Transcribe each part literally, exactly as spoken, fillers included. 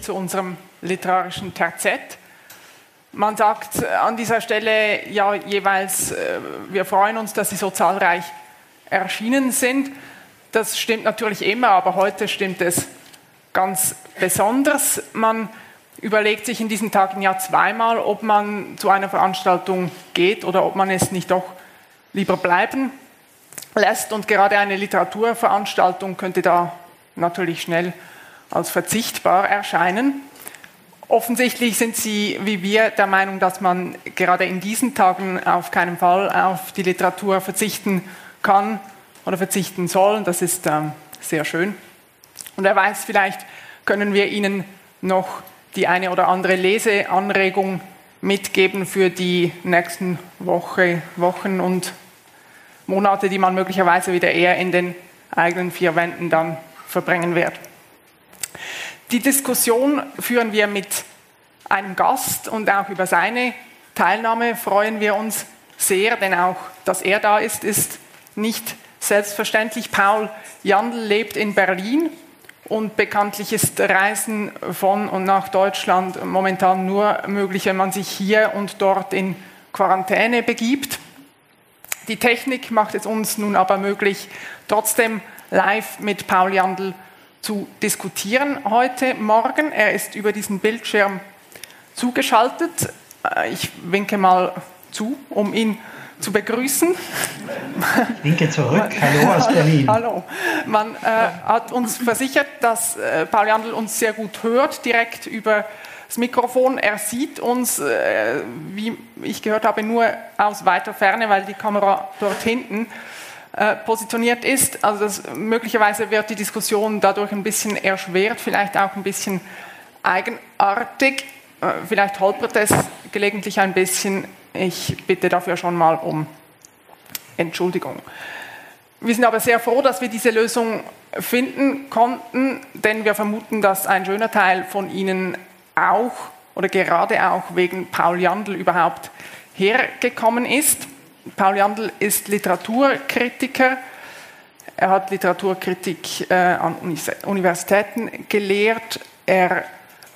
Zu unserem literarischen Terzett. Man sagt an dieser Stelle ja jeweils, wir freuen uns, dass Sie so zahlreich erschienen sind. Das stimmt natürlich immer, aber heute stimmt es ganz besonders. Man überlegt sich in diesen Tagen ja zweimal, ob man zu einer Veranstaltung geht oder ob man es nicht doch lieber bleiben lässt. Und gerade eine Literaturveranstaltung könnte da natürlich schnell als verzichtbar erscheinen. Offensichtlich sind Sie, wie wir, der Meinung, dass man gerade in diesen Tagen auf keinen Fall auf die Literatur verzichten kann oder verzichten soll. Das ist ähm, sehr schön. Und wer weiß, vielleicht können wir Ihnen noch die eine oder andere Leseanregung mitgeben für die nächsten Woche, Wochen und Monate, die man möglicherweise wieder eher in den eigenen vier Wänden dann verbringen wird. Die Diskussion führen wir mit einem Gast und auch über seine Teilnahme freuen wir uns sehr, denn auch, dass er da ist, ist nicht selbstverständlich. Paul Jandl lebt in Berlin und bekanntlich ist Reisen von und nach Deutschland momentan nur möglich, wenn man sich hier und dort in Quarantäne begibt. Die Technik macht es uns nun aber möglich, trotzdem live mit Paul Jandl zu diskutieren heute Morgen. Er ist über diesen Bildschirm zugeschaltet. Ich winke mal zu, um ihn zu begrüßen. Ich winke zurück. Hallo aus Berlin. Hallo. Man äh, hat uns versichert, dass äh, Paul Jandl uns sehr gut hört, direkt über das Mikrofon. Er sieht uns, äh, wie ich gehört habe, nur aus weiter Ferne, weil die Kamera dort hinten positioniert ist. Also das, möglicherweise wird die Diskussion dadurch ein bisschen erschwert, vielleicht auch ein bisschen eigenartig. Vielleicht holpert es gelegentlich ein bisschen. Ich bitte dafür schon mal um Entschuldigung. Wir sind aber sehr froh, dass wir diese Lösung finden konnten, denn wir vermuten, dass ein schöner Teil von Ihnen auch oder gerade auch wegen Paul Jandl überhaupt hergekommen ist. Paul Jandl ist Literaturkritiker. Er hat Literaturkritik äh, an Unis- Universitäten gelehrt. Er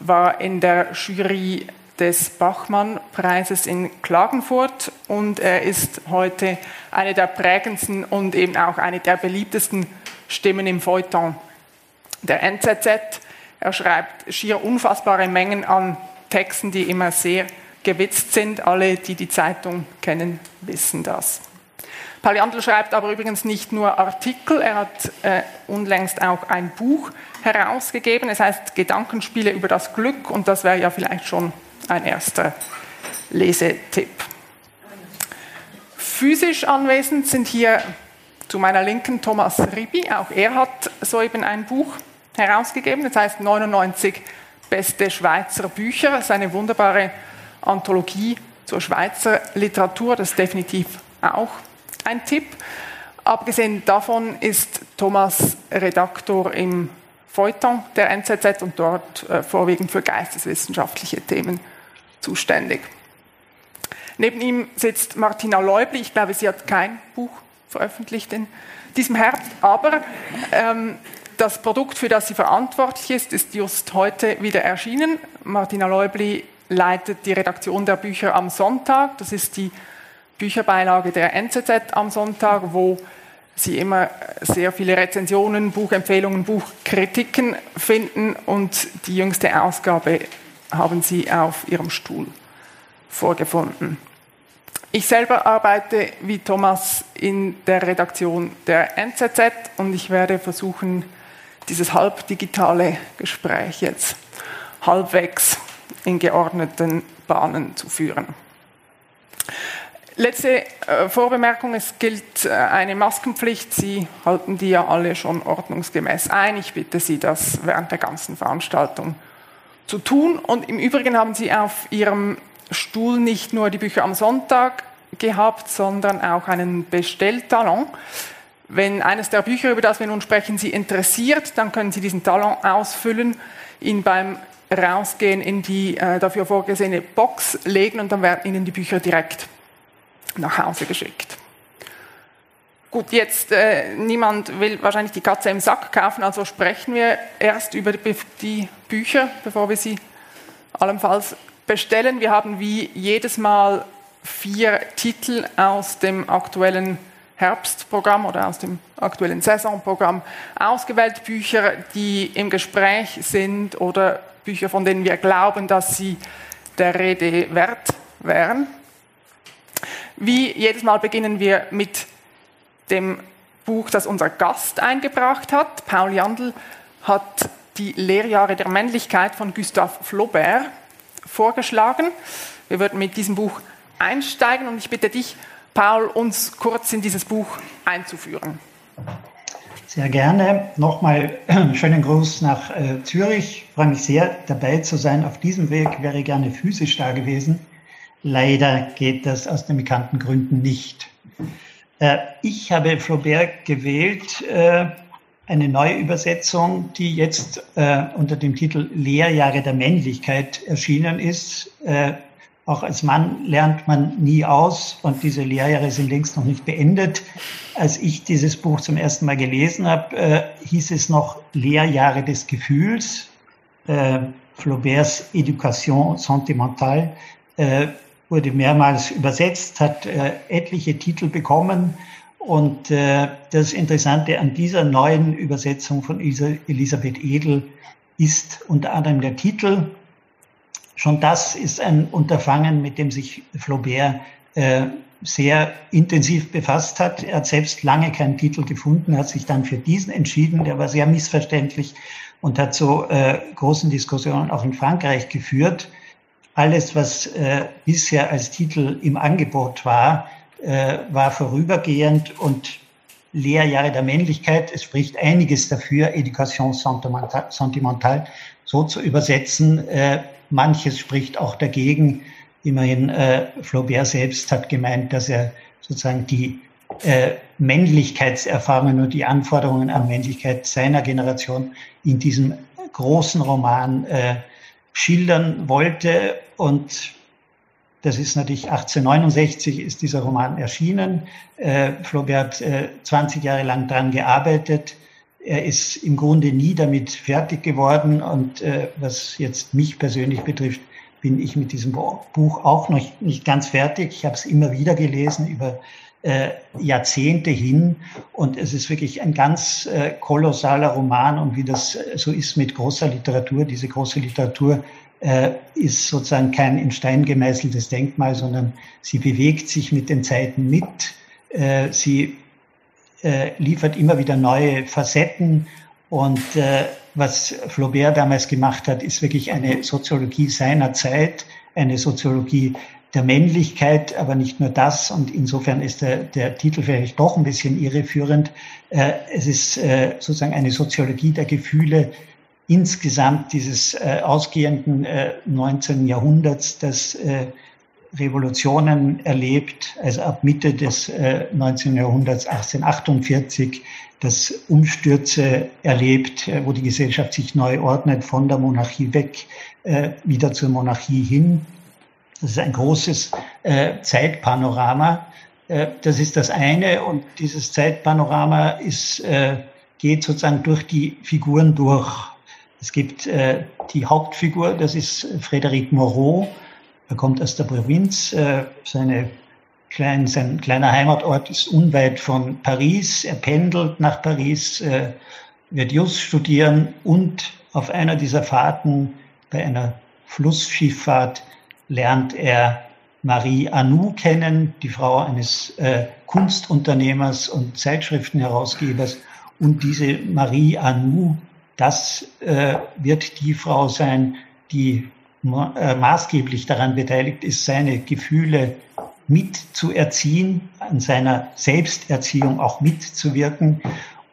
war in der Jury des Bachmann-Preises in Klagenfurt und er ist heute eine der prägendsten und eben auch eine der beliebtesten Stimmen im Feuilleton der N Z Z. Er schreibt schier unfassbare Mengen an Texten, die immer sehr gewitzt sind. Alle, die die Zeitung kennen, wissen das. Paul Jandl schreibt aber übrigens nicht nur Artikel, er hat äh, unlängst auch ein Buch herausgegeben, es heißt Gedankenspiele über das Glück und das wäre ja vielleicht schon ein erster Lesetipp. Physisch anwesend sind hier zu meiner Linken Thomas Ribi, auch er hat soeben ein Buch herausgegeben, das heißt neunundneunzig beste Schweizer Bücher, das ist eine wunderbare Anthologie zur Schweizer Literatur, das ist definitiv auch ein Tipp. Abgesehen davon ist Thomas Redaktor im Feuilleton der N Z Z und dort äh, vorwiegend für geisteswissenschaftliche Themen zuständig. Neben ihm sitzt Martina Läubli, ich glaube, sie hat kein Buch veröffentlicht in diesem Herbst, aber ähm, das Produkt, für das sie verantwortlich ist, ist just heute wieder erschienen. Martina Läubli leitet die Redaktion der Bücher am Sonntag. Das ist die Bücherbeilage der N Z Z am Sonntag, wo Sie immer sehr viele Rezensionen, Buchempfehlungen, Buchkritiken finden. Und die jüngste Ausgabe haben Sie auf Ihrem Stuhl vorgefunden. Ich selber arbeite wie Thomas in der Redaktion der N Z Z und ich werde versuchen, dieses halbdigitale Gespräch jetzt halbwegs in geordneten Bahnen zu führen. Letzte äh, Vorbemerkung, es gilt äh, eine Maskenpflicht. Sie halten die ja alle schon ordnungsgemäß ein. Ich bitte Sie, das während der ganzen Veranstaltung zu tun. Und im Übrigen haben Sie auf Ihrem Stuhl nicht nur die Bücher am Sonntag gehabt, sondern auch einen Bestelltalon. Wenn eines der Bücher, über das wir nun sprechen, Sie interessiert, dann können Sie diesen Talon ausfüllen. ihn beim Rausgehen in die äh, dafür vorgesehene Box legen und dann werden ihnen die Bücher direkt nach Hause geschickt. Gut, jetzt, äh, niemand will wahrscheinlich die Katze im Sack kaufen, also sprechen wir erst über die, die Bücher, bevor wir sie allenfalls bestellen. Wir haben wie jedes Mal vier Titel aus dem aktuellen Herbstprogramm oder aus dem aktuellen Saisonprogramm ausgewählt. Bücher, die im Gespräch sind oder Bücher, von denen wir glauben, dass sie der Rede wert wären. Wie jedes Mal beginnen wir mit dem Buch, das unser Gast eingebracht hat. Paul Jandl hat die Lehrjahre der Männlichkeit von Gustave Flaubert vorgeschlagen. Wir würden mit diesem Buch einsteigen und ich bitte dich, Paul, uns kurz in dieses Buch einzuführen. Sehr gerne. Nochmal schönen Gruß nach äh, Zürich. Ich freue mich sehr, dabei zu sein. Auf diesem Weg wäre ich gerne physisch da gewesen. Leider geht das aus den bekannten Gründen nicht. Ich habe Flaubert gewählt, eine neue Übersetzung, die jetzt unter dem Titel Lehrjahre der Männlichkeit erschienen ist. Auch als Mann lernt man nie aus und diese Lehrjahre sind längst noch nicht beendet. Als ich dieses Buch zum ersten Mal gelesen habe, hieß es noch Lehrjahre des Gefühls, Flauberts Éducation sentimentale, wurde mehrmals übersetzt, hat äh, etliche Titel bekommen und äh, das Interessante an dieser neuen Übersetzung von Elisabeth Edel ist unter anderem der Titel. Schon das ist ein Unterfangen, mit dem sich Flaubert äh, sehr intensiv befasst hat. Er hat selbst lange keinen Titel gefunden, hat sich dann für diesen entschieden, der war sehr missverständlich und hat zu äh, großen Diskussionen auch in Frankreich geführt. Alles, was äh, bisher als Titel im Angebot war, äh, war vorübergehend und Lehrjahre der Männlichkeit, es spricht einiges dafür, Éducation sentimentale so zu übersetzen. Äh, manches spricht auch dagegen. Immerhin, äh, Flaubert selbst hat gemeint, dass er sozusagen die äh, Männlichkeitserfahrungen und die Anforderungen an Männlichkeit seiner Generation in diesem großen Roman äh, schildern wollte. Und das ist natürlich achtzehnhundertneunundsechzig ist dieser Roman erschienen. Äh, Flaubert hat äh, zwanzig Jahre lang daran gearbeitet. Er ist im Grunde nie damit fertig geworden. Und äh, was jetzt mich persönlich betrifft, bin ich mit diesem Buch auch noch nicht ganz fertig. Ich habe es immer wieder gelesen über äh, Jahrzehnte hin. Und es ist wirklich ein ganz äh, kolossaler Roman. Und wie das so ist mit großer Literatur, diese große Literatur, ist sozusagen kein in Stein gemeißeltes Denkmal, sondern sie bewegt sich mit den Zeiten mit. Sie liefert immer wieder neue Facetten. Und was Flaubert damals gemacht hat, ist wirklich eine Soziologie seiner Zeit, eine Soziologie der Männlichkeit, aber nicht nur das. Und insofern ist der, der Titel vielleicht doch ein bisschen irreführend. Es ist sozusagen eine Soziologie der Gefühle, insgesamt dieses äh, ausgehenden äh, neunzehnten Jahrhunderts, das äh, Revolutionen erlebt, also ab Mitte des äh, neunzehnten Jahrhunderts achtzehnhundertachtundvierzig, das Umstürze erlebt, äh, wo die Gesellschaft sich neu ordnet, von der Monarchie weg, äh, wieder zur Monarchie hin. Das ist ein großes äh, Zeitpanorama. Äh, das ist das eine und dieses Zeitpanorama ist, äh, geht sozusagen durch die Figuren durch. Es gibt äh, die Hauptfigur, das ist Frédéric Moreau. Er kommt aus der Provinz. Äh, seine klein, sein kleiner Heimatort ist unweit von Paris. Er pendelt nach Paris, äh, wird Jus studieren und auf einer dieser Fahrten, bei einer Flussschifffahrt, lernt er Marie Arnoux kennen, die Frau eines äh, Kunstunternehmers und Zeitschriftenherausgebers. Und diese Marie Arnoux, das äh, wird die Frau sein, die ma- äh, maßgeblich daran beteiligt ist, seine Gefühle mitzuerziehen, an seiner Selbsterziehung auch mitzuwirken.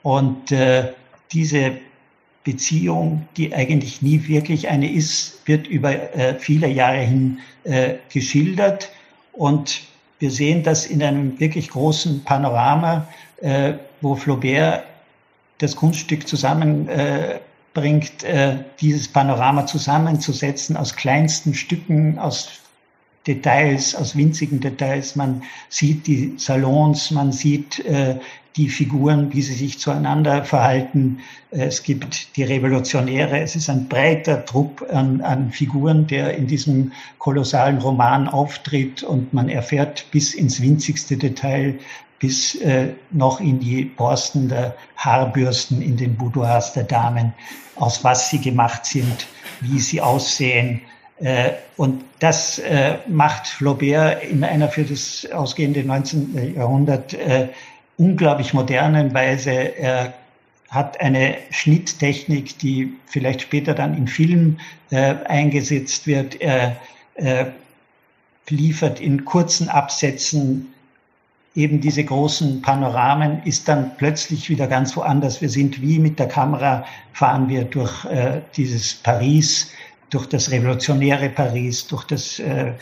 Und äh, diese Beziehung, die eigentlich nie wirklich eine ist, wird über äh, viele Jahre hin äh, geschildert. Und wir sehen das in einem wirklich großen Panorama, äh, wo Flaubert das Kunststück zusammen äh, bringt, äh, dieses Panorama zusammenzusetzen aus kleinsten Stücken, aus Details, aus winzigen Details. Man sieht die Salons, man sieht äh, die Figuren, wie sie sich zueinander verhalten. Es gibt die Revolutionäre. Es ist ein breiter Trupp an, an Figuren, der in diesem kolossalen Roman auftritt, und man erfährt bis ins winzigste Detail, bis äh, noch in die Borsten der Haarbürsten, in den Boudoirs der Damen, aus was sie gemacht sind, wie sie aussehen. Äh, und das äh, macht Flaubert in einer für das ausgehende neunzehnten Jahrhundert äh, unglaublich modernen Weise. Er hat eine Schnitttechnik, die vielleicht später dann im Film äh, eingesetzt wird. Er äh, liefert in kurzen Absätzen eben diese großen Panoramen, ist dann plötzlich wieder ganz woanders. Wir sind wie mit der Kamera, fahren wir durch äh, dieses Paris, durch das revolutionäre Paris, durch das äh,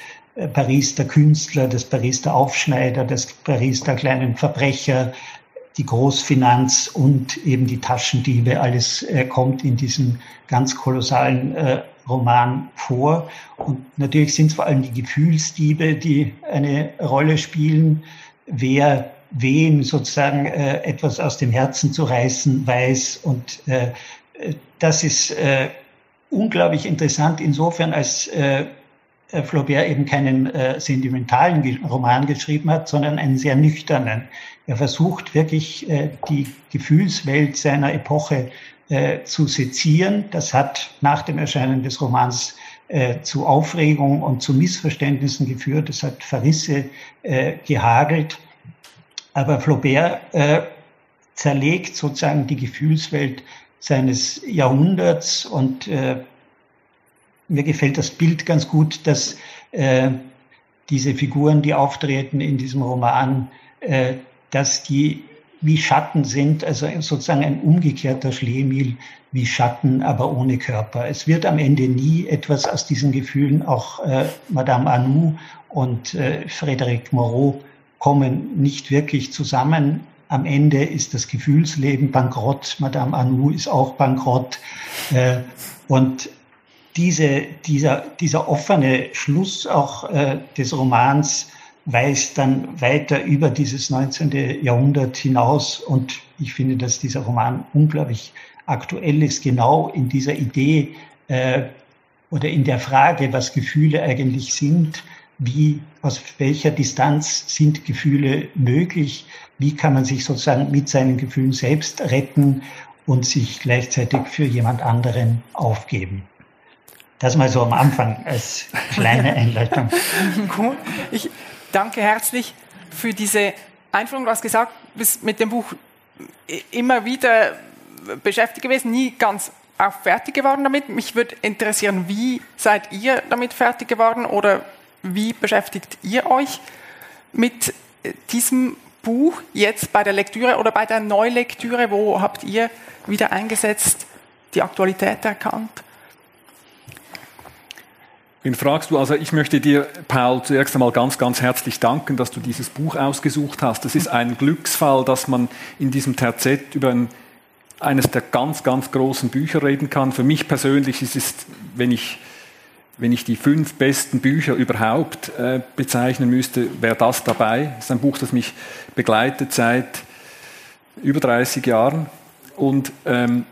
Paris der Künstler, das Paris der Aufschneider, das Paris der kleinen Verbrecher, die Großfinanz und eben die Taschendiebe. Alles äh, kommt in diesem ganz kolossalen äh, Roman vor. Und natürlich sind es vor allem die Gefühlsdiebe, die eine Rolle spielen. Wer wen sozusagen äh, etwas aus dem Herzen zu reißen weiß. Und äh, das ist äh, unglaublich interessant insofern, als äh, Flaubert eben keinen äh, sentimentalen Roman geschrieben hat, sondern einen sehr nüchternen. Er versucht wirklich, äh, die Gefühlswelt seiner Epoche äh, zu sezieren. Das hat nach dem Erscheinen des Romans äh, zu Aufregung und zu Missverständnissen geführt. Es hat Verrisse äh, gehagelt. Aber Flaubert äh, zerlegt sozusagen die Gefühlswelt seines Jahrhunderts, und äh, mir gefällt das Bild ganz gut, dass äh, diese Figuren, die auftreten in diesem Roman, äh, dass die wie Schatten sind, also sozusagen ein umgekehrter Schlemihl, wie Schatten, aber ohne Körper. Es wird am Ende nie etwas aus diesen Gefühlen. Auch äh, Madame Arnoux und äh, Frédéric Moreau kommen nicht wirklich zusammen. Am Ende ist das Gefühlsleben bankrott. Madame Arnoux ist auch bankrott. Äh, und Diese, dieser, dieser offene Schluss auch äh, des Romans weist dann weiter über dieses neunzehnte Jahrhundert hinaus, und ich finde, dass dieser Roman unglaublich aktuell ist, genau in dieser Idee äh, oder in der Frage, was Gefühle eigentlich sind, wie, aus welcher Distanz sind Gefühle möglich, wie kann man sich sozusagen mit seinen Gefühlen selbst retten und sich gleichzeitig für jemand anderen aufgeben. Das mal so am Anfang als kleine Einleitung. Cool. Ich danke herzlich für diese Einführung. Du hast gesagt, du bist mit dem Buch immer wieder beschäftigt gewesen, nie ganz auch fertig geworden damit. Mich würde interessieren, wie seid ihr damit fertig geworden oder wie beschäftigt ihr euch mit diesem Buch jetzt bei der Lektüre oder bei der Neulektüre? Wo habt ihr wieder eingesetzt, die Aktualität erkannt? Wen fragst du? Also ich möchte dir, Paul, zuerst einmal ganz, ganz herzlich danken, dass du dieses Buch ausgesucht hast. Das ist ein Glücksfall, dass man in diesem Terzett über ein, eines der ganz, ganz großen Bücher reden kann. Für mich persönlich ist es, wenn ich, wenn ich die fünf besten Bücher überhaupt äh, bezeichnen müsste, wäre das dabei. Das ist ein Buch, das mich begleitet seit über dreißig Jahren. Und ähm,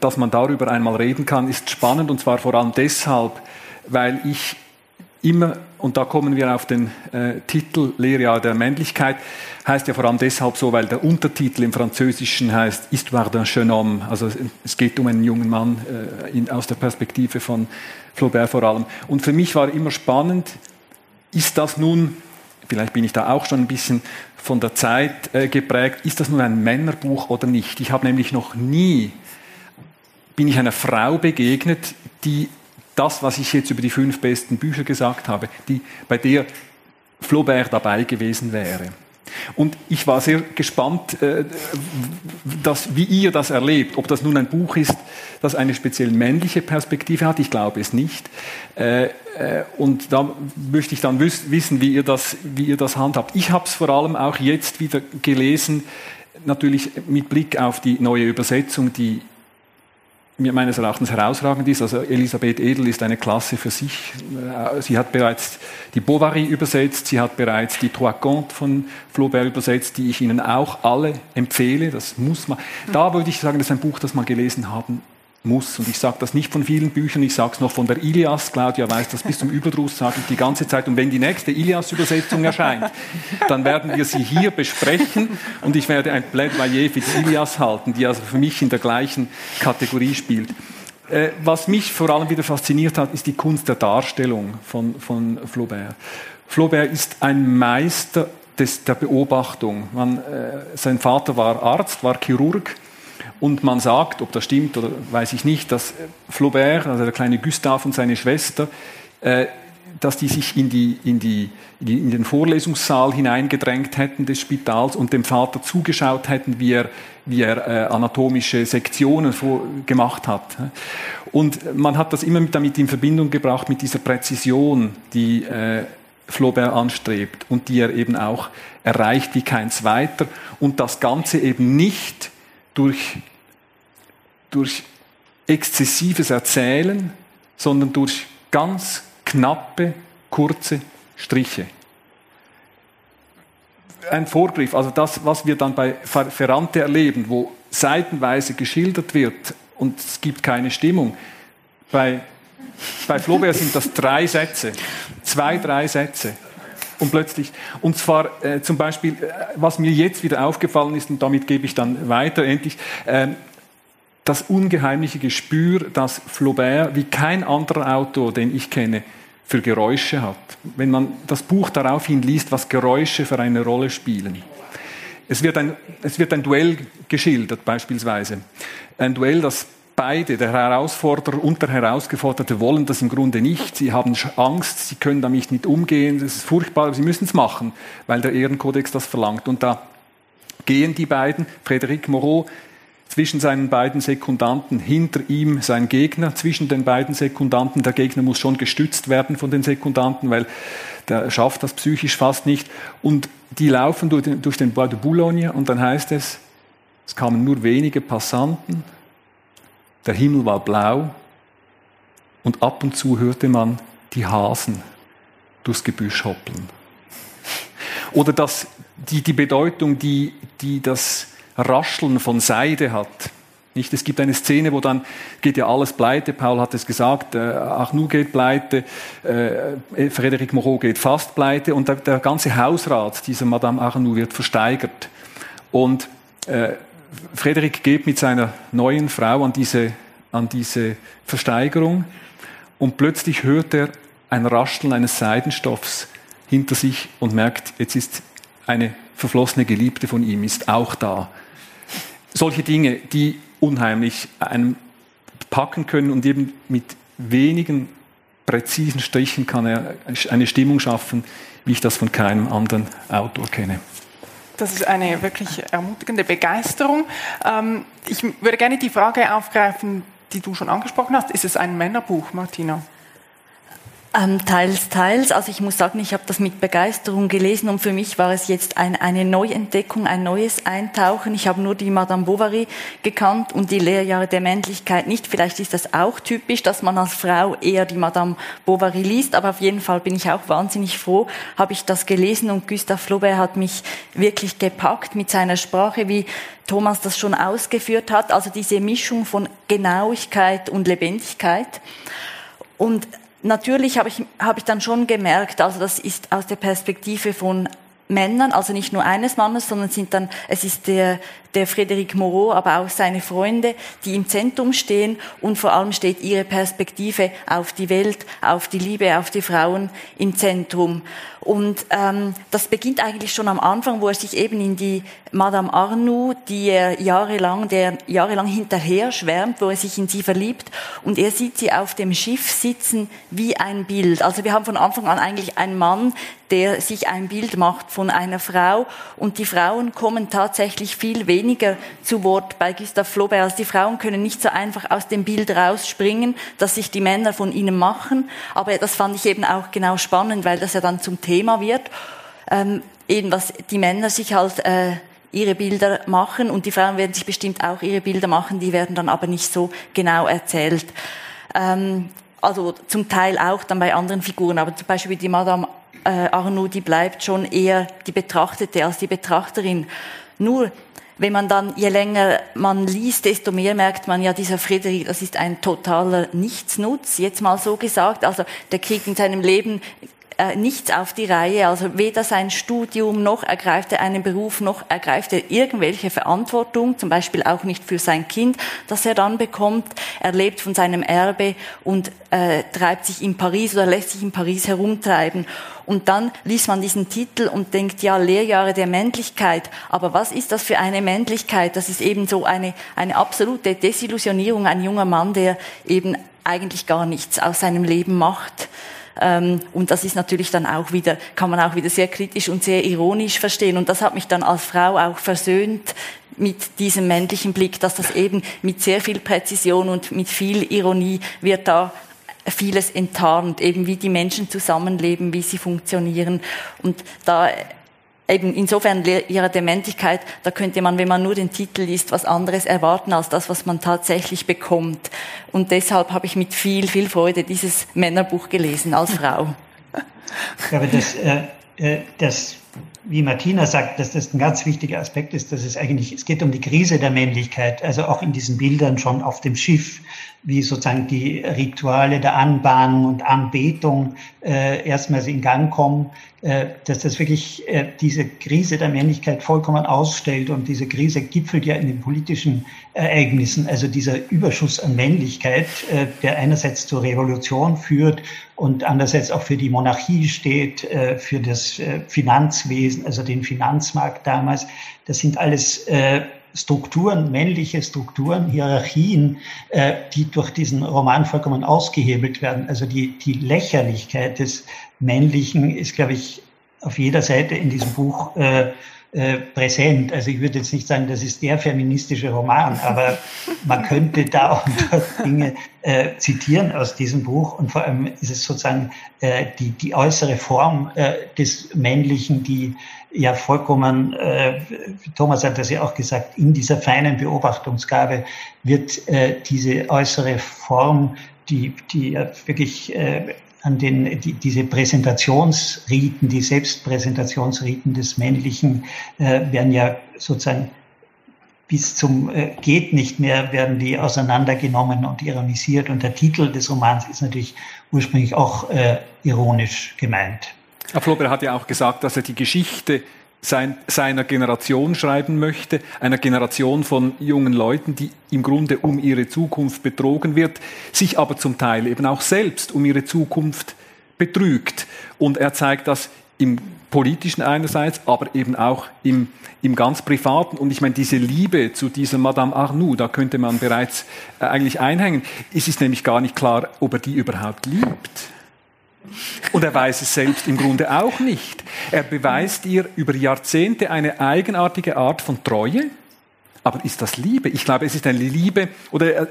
dass man darüber einmal reden kann, ist spannend, und zwar vor allem deshalb, weil ich immer, und da kommen wir auf den äh, Titel Lehrjahre der Männlichkeit, heißt ja vor allem deshalb so, weil der Untertitel im Französischen heißt Histoire d'un jeune homme, also es geht um einen jungen Mann äh, in, aus der Perspektive von Flaubert vor allem. Und für mich war immer spannend, ist das nun, vielleicht bin ich da auch schon ein bisschen von der Zeit äh, geprägt, ist das nun ein Männerbuch oder nicht? Ich habe nämlich noch nie, bin ich einer Frau begegnet, die das, was ich jetzt über die fünf besten Bücher gesagt habe, die, bei der Flaubert dabei gewesen wäre. Und ich war sehr gespannt, äh, dass, wie ihr das erlebt, ob das nun ein Buch ist, das eine speziell männliche Perspektive hat. Ich glaube es nicht. Äh, äh, und da möchte ich dann wüs- wissen, wie ihr das, wie ihr das handhabt. Ich habe es vor allem auch jetzt wieder gelesen, natürlich mit Blick auf die neue Übersetzung, die meines Erachtens herausragend ist. Also Elisabeth Edel ist eine Klasse für sich. Sie hat bereits die Bovary übersetzt, sie hat bereits die Trois Contes von Flaubert übersetzt, die ich Ihnen auch alle empfehle. Das muss man. Da würde ich sagen, das ist ein Buch, das man gelesen haben muss. Und ich sage das nicht von vielen Büchern, ich sage es noch von der Ilias. Claudia weiß das bis zum Überdruss, sage ich die ganze Zeit. Und wenn die nächste Ilias-Übersetzung erscheint, dann werden wir sie hier besprechen und ich werde ein Plädoyer für die Ilias halten, die also für mich in der gleichen Kategorie spielt. Äh, was mich vor allem wieder fasziniert hat, ist die Kunst der Darstellung von, von Flaubert. Flaubert ist ein Meister des, der Beobachtung. Man, äh, sein Vater war Arzt, war Chirurg. Und man sagt, ob das stimmt oder weiß ich nicht, dass Flaubert, also der kleine Gustave und seine Schwester, äh, dass die sich in, die, in, die, in den Vorlesungssaal hineingedrängt hätten des Spitals und dem Vater zugeschaut hätten, wie er, wie er äh, anatomische Sektionen vor, gemacht hat. Und man hat das immer mit, damit in Verbindung gebracht, mit dieser Präzision, die äh, Flaubert anstrebt und die er eben auch erreicht wie kein zweiter. Und das Ganze eben nicht durch, durch exzessives Erzählen, sondern durch ganz knappe, kurze Striche. Ein Vorgriff, also das, was wir dann bei Ferrante erleben, wo seitenweise geschildert wird und es gibt keine Stimmung. Bei, bei Flaubert sind das drei Sätze, zwei, drei Sätze. Und plötzlich, und zwar äh, zum Beispiel, äh, was mir jetzt wieder aufgefallen ist, und damit gebe ich dann weiter endlich, äh, das ungeheimliche Gespür, das Flaubert wie kein anderer Autor, den ich kenne, für Geräusche hat. Wenn man das Buch daraufhin liest, was Geräusche für eine Rolle spielen. Es wird ein, es wird ein Duell geschildert beispielsweise. Ein Duell, das beide, der Herausforderer und der Herausgeforderte, wollen das im Grunde nicht. Sie haben Angst, sie können damit nicht umgehen, das ist furchtbar, aber sie müssen es machen, weil der Ehrenkodex das verlangt. Und da gehen die beiden, Frédéric Moreau zwischen seinen beiden Sekundanten, hinter ihm sein Gegner, zwischen den beiden Sekundanten. Der Gegner muss schon gestützt werden von den Sekundanten, weil der schafft das psychisch fast nicht. Und die laufen durch den, durch den Bois de Boulogne und dann heißt es, es kamen nur wenige Passanten, der Himmel war blau und ab und zu hörte man die Hasen durchs Gebüsch hoppeln. Oder das, die, die Bedeutung, die, die das Rascheln von Seide hat. Nicht? Es gibt eine Szene, wo dann geht ja alles pleite, Paul hat es gesagt, äh, Arnoux geht pleite, äh, Frédéric Moreau geht fast pleite und der, der ganze Hausrat dieser Madame Arnoux wird versteigert. Und äh, Frédéric geht mit seiner neuen Frau an diese, an diese Versteigerung und plötzlich hört er ein Rascheln eines Seidenstoffs hinter sich und merkt, jetzt ist eine verflossene Geliebte von ihm, ist auch da. Solche Dinge, die unheimlich einem packen können und eben mit wenigen präzisen Strichen kann er eine Stimmung schaffen, wie ich das von keinem anderen Autor kenne. Das ist eine wirklich ermutigende Begeisterung. Ähm, ich würde gerne die Frage aufgreifen, die du schon angesprochen hast. Ist es ein Männerbuch, Martina? Ähm, teils, teils. Also ich muss sagen, ich habe das mit Begeisterung gelesen und für mich war es jetzt ein, eine Neuentdeckung, ein neues Eintauchen. Ich habe nur die Madame Bovary gekannt und die Lehrjahre der Männlichkeit nicht. Vielleicht ist das auch typisch, dass man als Frau eher die Madame Bovary liest, aber auf jeden Fall bin ich auch wahnsinnig froh, habe ich das gelesen und Gustave Flaubert hat mich wirklich gepackt mit seiner Sprache, wie Thomas das schon ausgeführt hat, also diese Mischung von Genauigkeit und Lebendigkeit. Und natürlich habe ich, habe ich dann schon gemerkt, also das ist aus der Perspektive von Männern, also nicht nur eines Mannes, sondern sind dann, es ist der, der Frédéric Moreau, aber auch seine Freunde, die im Zentrum stehen und vor allem steht ihre Perspektive auf die Welt, auf die Liebe, auf die Frauen im Zentrum. Und ähm, das beginnt eigentlich schon am Anfang, wo er sich eben in die Madame Arnoux, die er jahrelang, der jahrelang hinterher schwärmt, wo er sich in sie verliebt und er sieht sie auf dem Schiff sitzen wie ein Bild. Also wir haben von Anfang an eigentlich einen Mann, der sich ein Bild macht von einer Frau und die Frauen kommen tatsächlich viel weniger zu Wort bei Gustave Flaubert. Also die Frauen können nicht so einfach aus dem Bild rausspringen, dass sich die Männer von ihnen machen. Aber das fand ich eben auch genau spannend, weil das ja dann zum Thema wird, ähm, eben was die Männer sich halt äh, ihre Bilder machen und die Frauen werden sich bestimmt auch ihre Bilder machen, die werden dann aber nicht so genau erzählt. Ähm, also zum Teil auch dann bei anderen Figuren, aber zum Beispiel die Madame äh, Arnoux, die bleibt schon eher die Betrachtete als die Betrachterin. Nur, wenn man dann, je länger man liest, desto mehr merkt man ja, dieser Frédéric, das ist ein totaler Nichtsnutz, jetzt mal so gesagt, also der kriegt in seinem Leben äh, nichts auf die Reihe, also weder sein Studium, noch ergreift er einen Beruf, noch ergreift er irgendwelche Verantwortung, zum Beispiel auch nicht für sein Kind, das er dann bekommt, er lebt von seinem Erbe und äh, treibt sich in Paris oder lässt sich in Paris herumtreiben. Und dann liest man diesen Titel und denkt, ja, Lehrjahre der Männlichkeit. Aber was ist das für eine Männlichkeit? Das ist eben so eine, eine absolute Desillusionierung. Ein junger Mann, der eben eigentlich gar nichts aus seinem Leben macht. Und das ist natürlich dann auch wieder, kann man auch wieder sehr kritisch und sehr ironisch verstehen. Und das hat mich dann als Frau auch versöhnt mit diesem männlichen Blick, dass das eben mit sehr viel Präzision und mit viel Ironie wird da vieles enttarnt, eben wie die Menschen zusammenleben, wie sie funktionieren. Und da eben insofern ihre Dementigkeit, da könnte man, wenn man nur den Titel liest, was anderes erwarten als das, was man tatsächlich bekommt. Und deshalb habe ich mit viel, viel Freude dieses Männerbuch gelesen als Frau. Aber das, äh, das, wie Martina sagt, dass das ein ganz wichtiger Aspekt ist, dass es eigentlich, es geht um die Krise der Männlichkeit, also auch in diesen Bildern schon auf dem Schiff, wie sozusagen die Rituale der Anbahnung und Anbetung äh, erstmals in Gang kommen, äh, dass das wirklich äh, diese Krise der Männlichkeit vollkommen ausstellt und diese Krise gipfelt ja in den politischen Ereignissen, also dieser Überschuss an Männlichkeit, äh, der einerseits zur Revolution führt und andererseits auch für die Monarchie steht, äh, für das äh, Finanzwesen, also den Finanzmarkt damals, das sind alles äh, Strukturen, männliche Strukturen, Hierarchien, äh, die durch diesen Roman vollkommen ausgehebelt werden. Also die, die Lächerlichkeit des Männlichen ist, glaube ich, auf jeder Seite in diesem Buch äh, äh, präsent. Also ich würde jetzt nicht sagen, das ist der feministische Roman, aber man könnte da auch Dinge äh, zitieren aus diesem Buch und vor allem ist es sozusagen äh, die, die äußere Form äh, des Männlichen, die ja vollkommen, äh, Thomas hat das ja auch gesagt, in dieser feinen Beobachtungsgabe wird äh, diese äußere Form, die, die ja wirklich äh, an den, die, diese Präsentationsriten, die Selbstpräsentationsriten des Männlichen äh, werden ja sozusagen bis zum äh, geht nicht mehr, werden die auseinandergenommen und ironisiert. Und der Titel des Romans ist natürlich ursprünglich auch äh, ironisch gemeint. Herr Flaubert hat ja auch gesagt, dass er die Geschichte sein, seiner Generation schreiben möchte, einer Generation von jungen Leuten, die im Grunde um ihre Zukunft betrogen wird, sich aber zum Teil eben auch selbst um ihre Zukunft betrügt. Und er zeigt das im Politischen einerseits, aber eben auch im, im ganz Privaten. Und ich meine, diese Liebe zu dieser Madame Arnoux, da könnte man bereits äh, eigentlich einhängen. Es ist nämlich gar nicht klar, ob er die überhaupt liebt. Und er weiß es selbst im Grunde auch nicht. Er beweist ihr über Jahrzehnte eine eigenartige Art von Treue. Aber ist das Liebe? Ich glaube, es ist eine Liebe, oder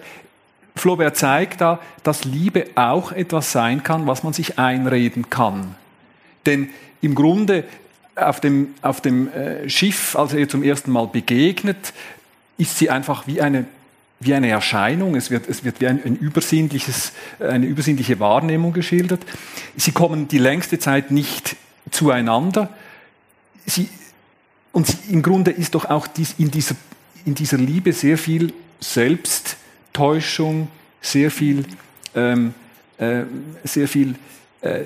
Flaubert zeigt da, dass Liebe auch etwas sein kann, was man sich einreden kann. Denn im Grunde auf dem, auf dem Schiff, als er ihr zum ersten Mal begegnet, ist sie einfach wie eine wie eine Erscheinung, es wird, es wird wie ein, ein übersinnliches, eine übersinnliche Wahrnehmung geschildert. Sie kommen die längste Zeit nicht zueinander. Sie, und sie, im Grunde ist doch auch dies, in, dieser, in dieser Liebe sehr viel Selbsttäuschung, sehr viel, ähm, äh, sehr viel äh,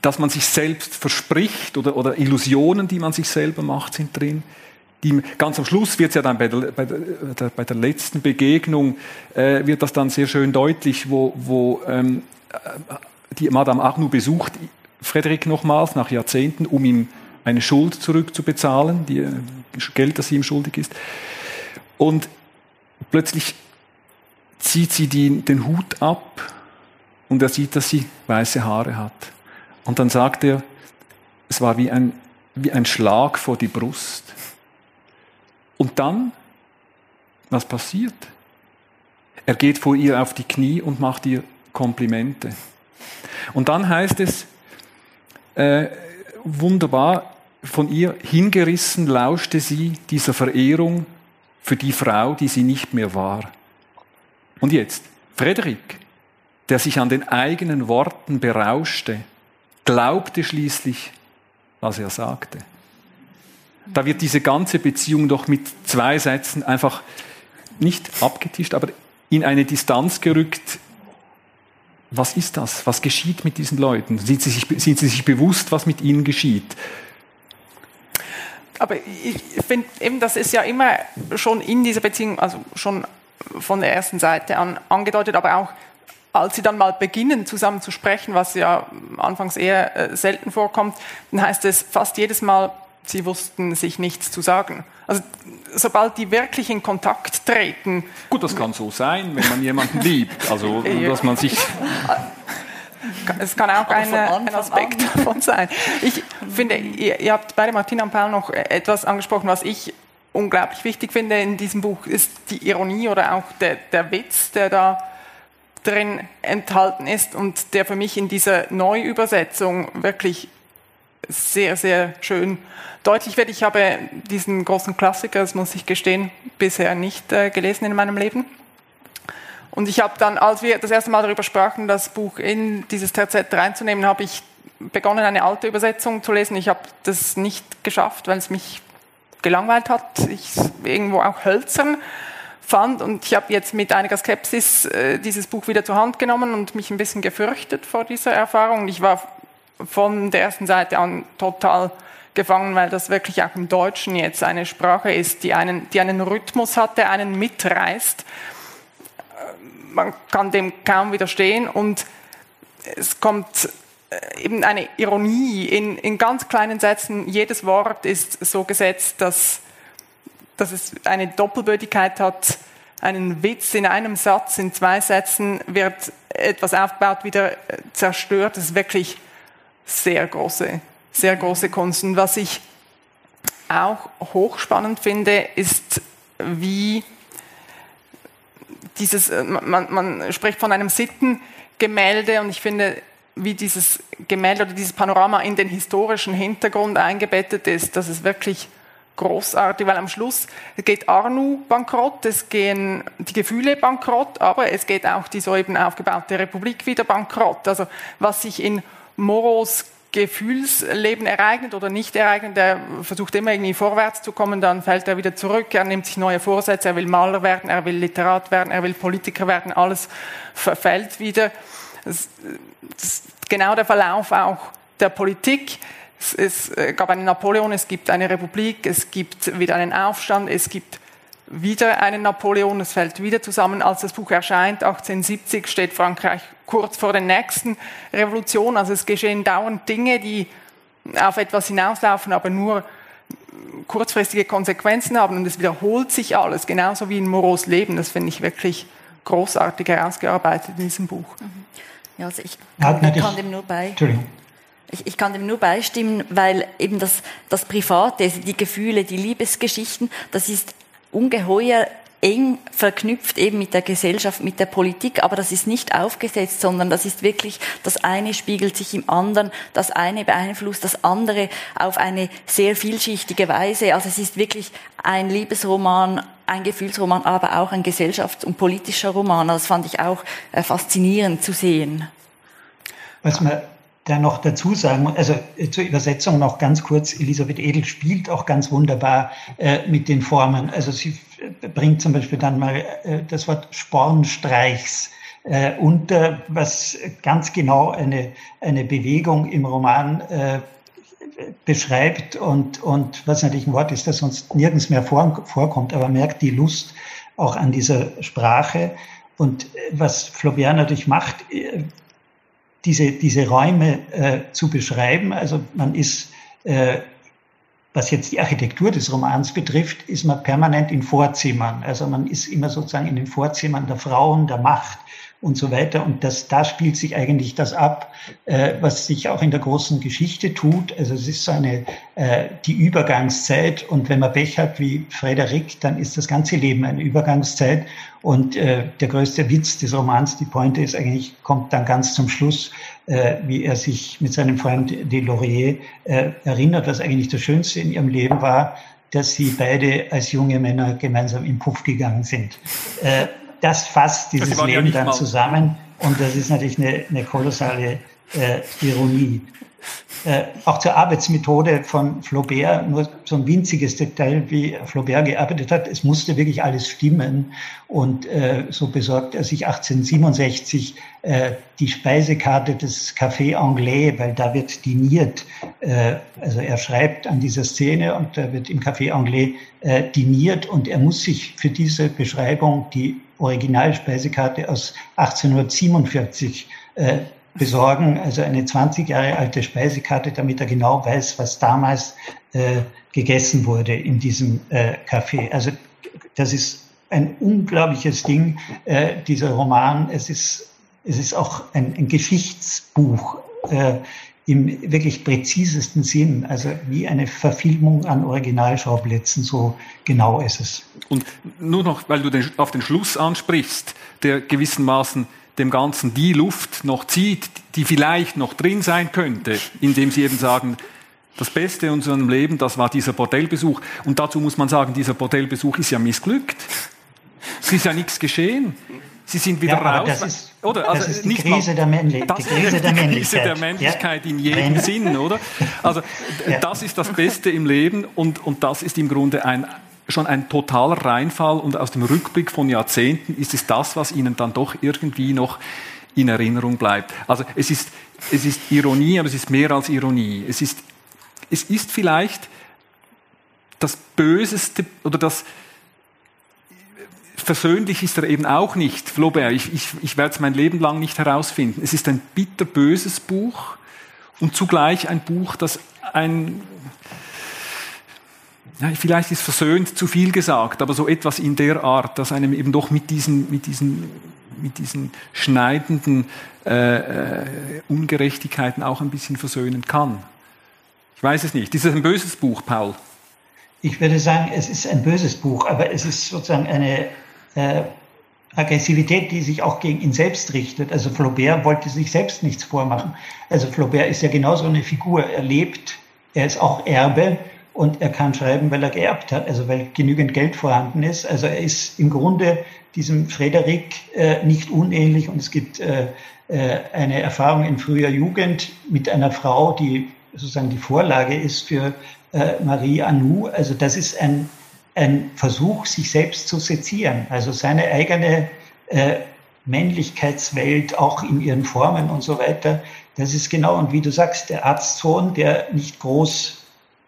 dass man sich selbst verspricht oder, oder Illusionen, die man sich selber macht, sind drin. Die, ganz am Schluss wird es ja dann bei der, bei der, bei der letzten Begegnung, äh, wird das dann sehr schön deutlich, wo, wo ähm, die Madame Arnoux besucht Frédéric nochmals nach Jahrzehnten, um ihm eine Schuld zurückzubezahlen, die, äh, Geld, das sie ihm schuldig ist. Und plötzlich zieht sie die, den Hut ab und er sieht, dass sie weiße Haare hat. Und dann sagt er, es war wie ein, wie ein Schlag vor die Brust. Und dann, was passiert? Er geht vor ihr auf die Knie und macht ihr Komplimente. Und dann heißt es, äh, wunderbar, Von ihr hingerissen lauschte sie dieser Verehrung für die Frau, die sie nicht mehr war. Und jetzt, Frédéric, der sich an den eigenen Worten berauschte, glaubte schließlich, was er sagte. Da wird diese ganze Beziehung doch mit zwei Sätzen einfach nicht abgetischt, aber in eine Distanz gerückt. Was ist das? Was geschieht mit diesen Leuten? Sind sie sich, sind sie sich bewusst, was mit ihnen geschieht? Aber ich finde eben, das ist ja immer schon in dieser Beziehung, also schon von der ersten Seite an angedeutet, aber auch als sie dann mal beginnen, zusammen zu sprechen, was ja anfangs eher äh, selten vorkommt, dann heißt es fast jedes Mal, sie wussten sich nichts zu sagen. Also sobald die wirklich in Kontakt treten... Gut, das kann so sein, wenn man jemanden liebt, also dass man sich... Es kann auch ein, ein Aspekt davon sein. Ich finde, ihr, ihr habt beide, Martina und Paul, noch etwas angesprochen, was ich unglaublich wichtig finde in diesem Buch, ist die Ironie oder auch der, der Witz, der da drin enthalten ist und der für mich in dieser Neuübersetzung wirklich sehr, sehr schön deutlich wird. Ich habe diesen großen Klassiker, das muss ich gestehen, bisher nicht äh, gelesen in meinem Leben. Und ich habe dann, als wir das erste Mal darüber sprachen, das Buch in dieses Terzett reinzunehmen, habe ich begonnen, eine alte Übersetzung zu lesen. Ich habe das nicht geschafft, weil es mich gelangweilt hat. Ich irgendwo auch hölzern fand. Und ich habe jetzt mit einiger Skepsis äh, dieses Buch wieder zur Hand genommen und mich ein bisschen gefürchtet vor dieser Erfahrung. Ich war von der ersten Seite an total gefangen, weil das wirklich auch im Deutschen jetzt eine Sprache ist, die einen, die einen Rhythmus hat, der einen mitreißt. Man kann dem kaum widerstehen und es kommt eben eine Ironie in, in ganz kleinen Sätzen. Jedes Wort ist so gesetzt, dass, dass es eine Doppelbödigkeit hat, einen Witz in einem Satz, in zwei Sätzen wird etwas aufgebaut, wieder zerstört. Das ist wirklich sehr große, sehr große Kunst. Und was ich auch hochspannend finde, ist, wie dieses, man, man spricht von einem Sittengemälde und ich finde, wie dieses Gemälde oder dieses Panorama in den historischen Hintergrund eingebettet ist, das ist wirklich großartig, weil am Schluss geht Arnoux bankrott, es gehen die Gefühle bankrott, aber es geht auch die soeben aufgebaute Republik wieder bankrott. Also was sich in Moreaus Gefühlsleben ereignet oder nicht ereignet, er versucht immer irgendwie vorwärts zu kommen, dann fällt er wieder zurück, er nimmt sich neue Vorsätze, er will Maler werden, er will Literat werden, er will Politiker werden, alles verfällt wieder. Das ist genau der Verlauf auch der Politik. Es, es gab einen Napoleon, es gibt eine Republik, es gibt wieder einen Aufstand, es gibt wieder einen Napoleon, es fällt wieder zusammen. Als das Buch erscheint, achtzehnhundertsiebzig, steht Frankreich kurz vor der nächsten Revolution. Also es geschehen dauernd Dinge, die auf etwas hinauslaufen, aber nur kurzfristige Konsequenzen haben. Und es wiederholt sich alles, genauso wie in Moreaus Leben. Das finde ich wirklich großartig herausgearbeitet in diesem Buch. Ja, also ich kann, ich kann dem nur bei... Ich, ich kann dem nur beistimmen, weil eben das, das Private, die Gefühle, die Liebesgeschichten, das ist ungeheuer eng verknüpft eben mit der Gesellschaft, mit der Politik, aber das ist nicht aufgesetzt, sondern das ist wirklich, das eine spiegelt sich im anderen, das eine beeinflusst das andere auf eine sehr vielschichtige Weise. Also es ist wirklich ein Liebesroman, ein Gefühlsroman, aber auch ein gesellschafts- und politischer Roman. Das fand ich auch äh, faszinierend zu sehen. Was man da noch dazu sagen muss, also zur Übersetzung noch ganz kurz, Elisabeth Edel spielt auch ganz wunderbar äh, mit den Formen. Also sie bringt zum Beispiel dann mal äh, das Wort Spornstreichs äh, unter, was ganz genau eine, eine Bewegung im Roman äh, beschreibt und, und was natürlich ein Wort ist, das sonst nirgends mehr vor, vorkommt, aber merkt die Lust auch an dieser Sprache. Und was Flaubert natürlich macht, äh, diese, diese Räume äh, zu beschreiben, also man ist... Äh, Was jetzt die Architektur des Romans betrifft, ist man permanent in Vorzimmern. Also man ist immer sozusagen in den Vorzimmern der Frauen, der Macht und so weiter. Und das, da spielt sich eigentlich das ab, äh, was sich auch in der großen Geschichte tut. Also es ist so eine, äh, die Übergangszeit. Und wenn man Pech hat wie Frédéric, dann ist das ganze Leben eine Übergangszeit. Und äh, der größte Witz des Romans, die Pointe ist eigentlich, kommt dann ganz zum Schluss, äh, wie er sich mit seinem Freund Delaurier äh, erinnert, was eigentlich das Schönste in ihrem Leben war, dass sie beide als junge Männer gemeinsam in Puff gegangen sind. Äh, das fasst dieses das Leben ja dann zusammen und das ist natürlich eine, eine kolossale äh, Ironie. Äh, auch zur Arbeitsmethode von Flaubert, nur so ein winziges Detail, wie Flaubert gearbeitet hat, es musste wirklich alles stimmen und äh, so besorgt er sich achtzehnhundertsiebenundsechzig äh, die Speisekarte des Café Anglais, weil da wird diniert, äh, also er schreibt an dieser Szene und da wird im Café Anglais äh, diniert und er muss sich für diese Beschreibung die Originalspeisekarte aus achtzehnhundertsiebenundvierzig äh, besorgen, also eine zwanzig Jahre alte Speisekarte, damit er genau weiß, was damals äh, gegessen wurde in diesem äh, Café. Also das ist ein unglaubliches Ding, äh, dieser Roman. Es ist, es ist auch ein, ein Geschichtsbuch äh, im wirklich präzisesten Sinn, also wie eine Verfilmung an Originalschauplätzen, so genau ist es. Und nur noch, weil du den, auf den Schluss ansprichst, der gewissermaßen dem Ganzen die Luft noch zieht, die vielleicht noch drin sein könnte, indem sie eben sagen, das Beste in unserem Leben, das war dieser Bordellbesuch. Und dazu muss man sagen, dieser Bordellbesuch ist ja missglückt. Es ist ja nichts geschehen. Sie sind wieder ja, raus. Das ist, oder? Also das ist die nicht Krise mal, der Männlichkeit. Die Krise der Männlichkeit, Krise der Männlichkeit ja. in jedem ja. Sinn, oder? Also ja. das ist das Beste im Leben und, und das ist im Grunde ein schon ein totaler Reinfall und aus dem Rückblick von Jahrzehnten ist es das, was Ihnen dann doch irgendwie noch in Erinnerung bleibt. Also es ist, es ist Ironie, aber es ist mehr als Ironie. Es ist, es ist vielleicht das Böseste oder das versöhnlich ist er eben auch nicht, Flaubert. Ich, ich, ich werde es mein Leben lang nicht herausfinden. Es ist ein bitterböses Buch und zugleich ein Buch, das ein... Ja, vielleicht ist versöhnt zu viel gesagt, aber so etwas in der Art, dass einem eben doch mit diesen, mit diesen, mit diesen schneidenden äh, äh, Ungerechtigkeiten auch ein bisschen versöhnen kann. Ich weiß es nicht. Ist es ein böses Buch, Paul? Ich würde sagen, es ist ein böses Buch, aber es ist sozusagen eine äh, Aggressivität, die sich auch gegen ihn selbst richtet. Also Flaubert wollte sich selbst nichts vormachen. Also Flaubert ist ja genauso eine Figur. Er lebt, er ist auch Erbe. Und er kann schreiben, weil er geerbt hat, also weil genügend Geld vorhanden ist. Also er ist im Grunde diesem Frédéric äh, nicht unähnlich. Und es gibt äh, äh, eine Erfahrung in früher Jugend mit einer Frau, die sozusagen die Vorlage ist für äh, Marie Arnoux. Also das ist ein, ein Versuch, sich selbst zu sezieren. Also seine eigene äh, Männlichkeitswelt, auch in ihren Formen und so weiter. Das ist genau, und wie du sagst, der Arztsohn, der nicht groß...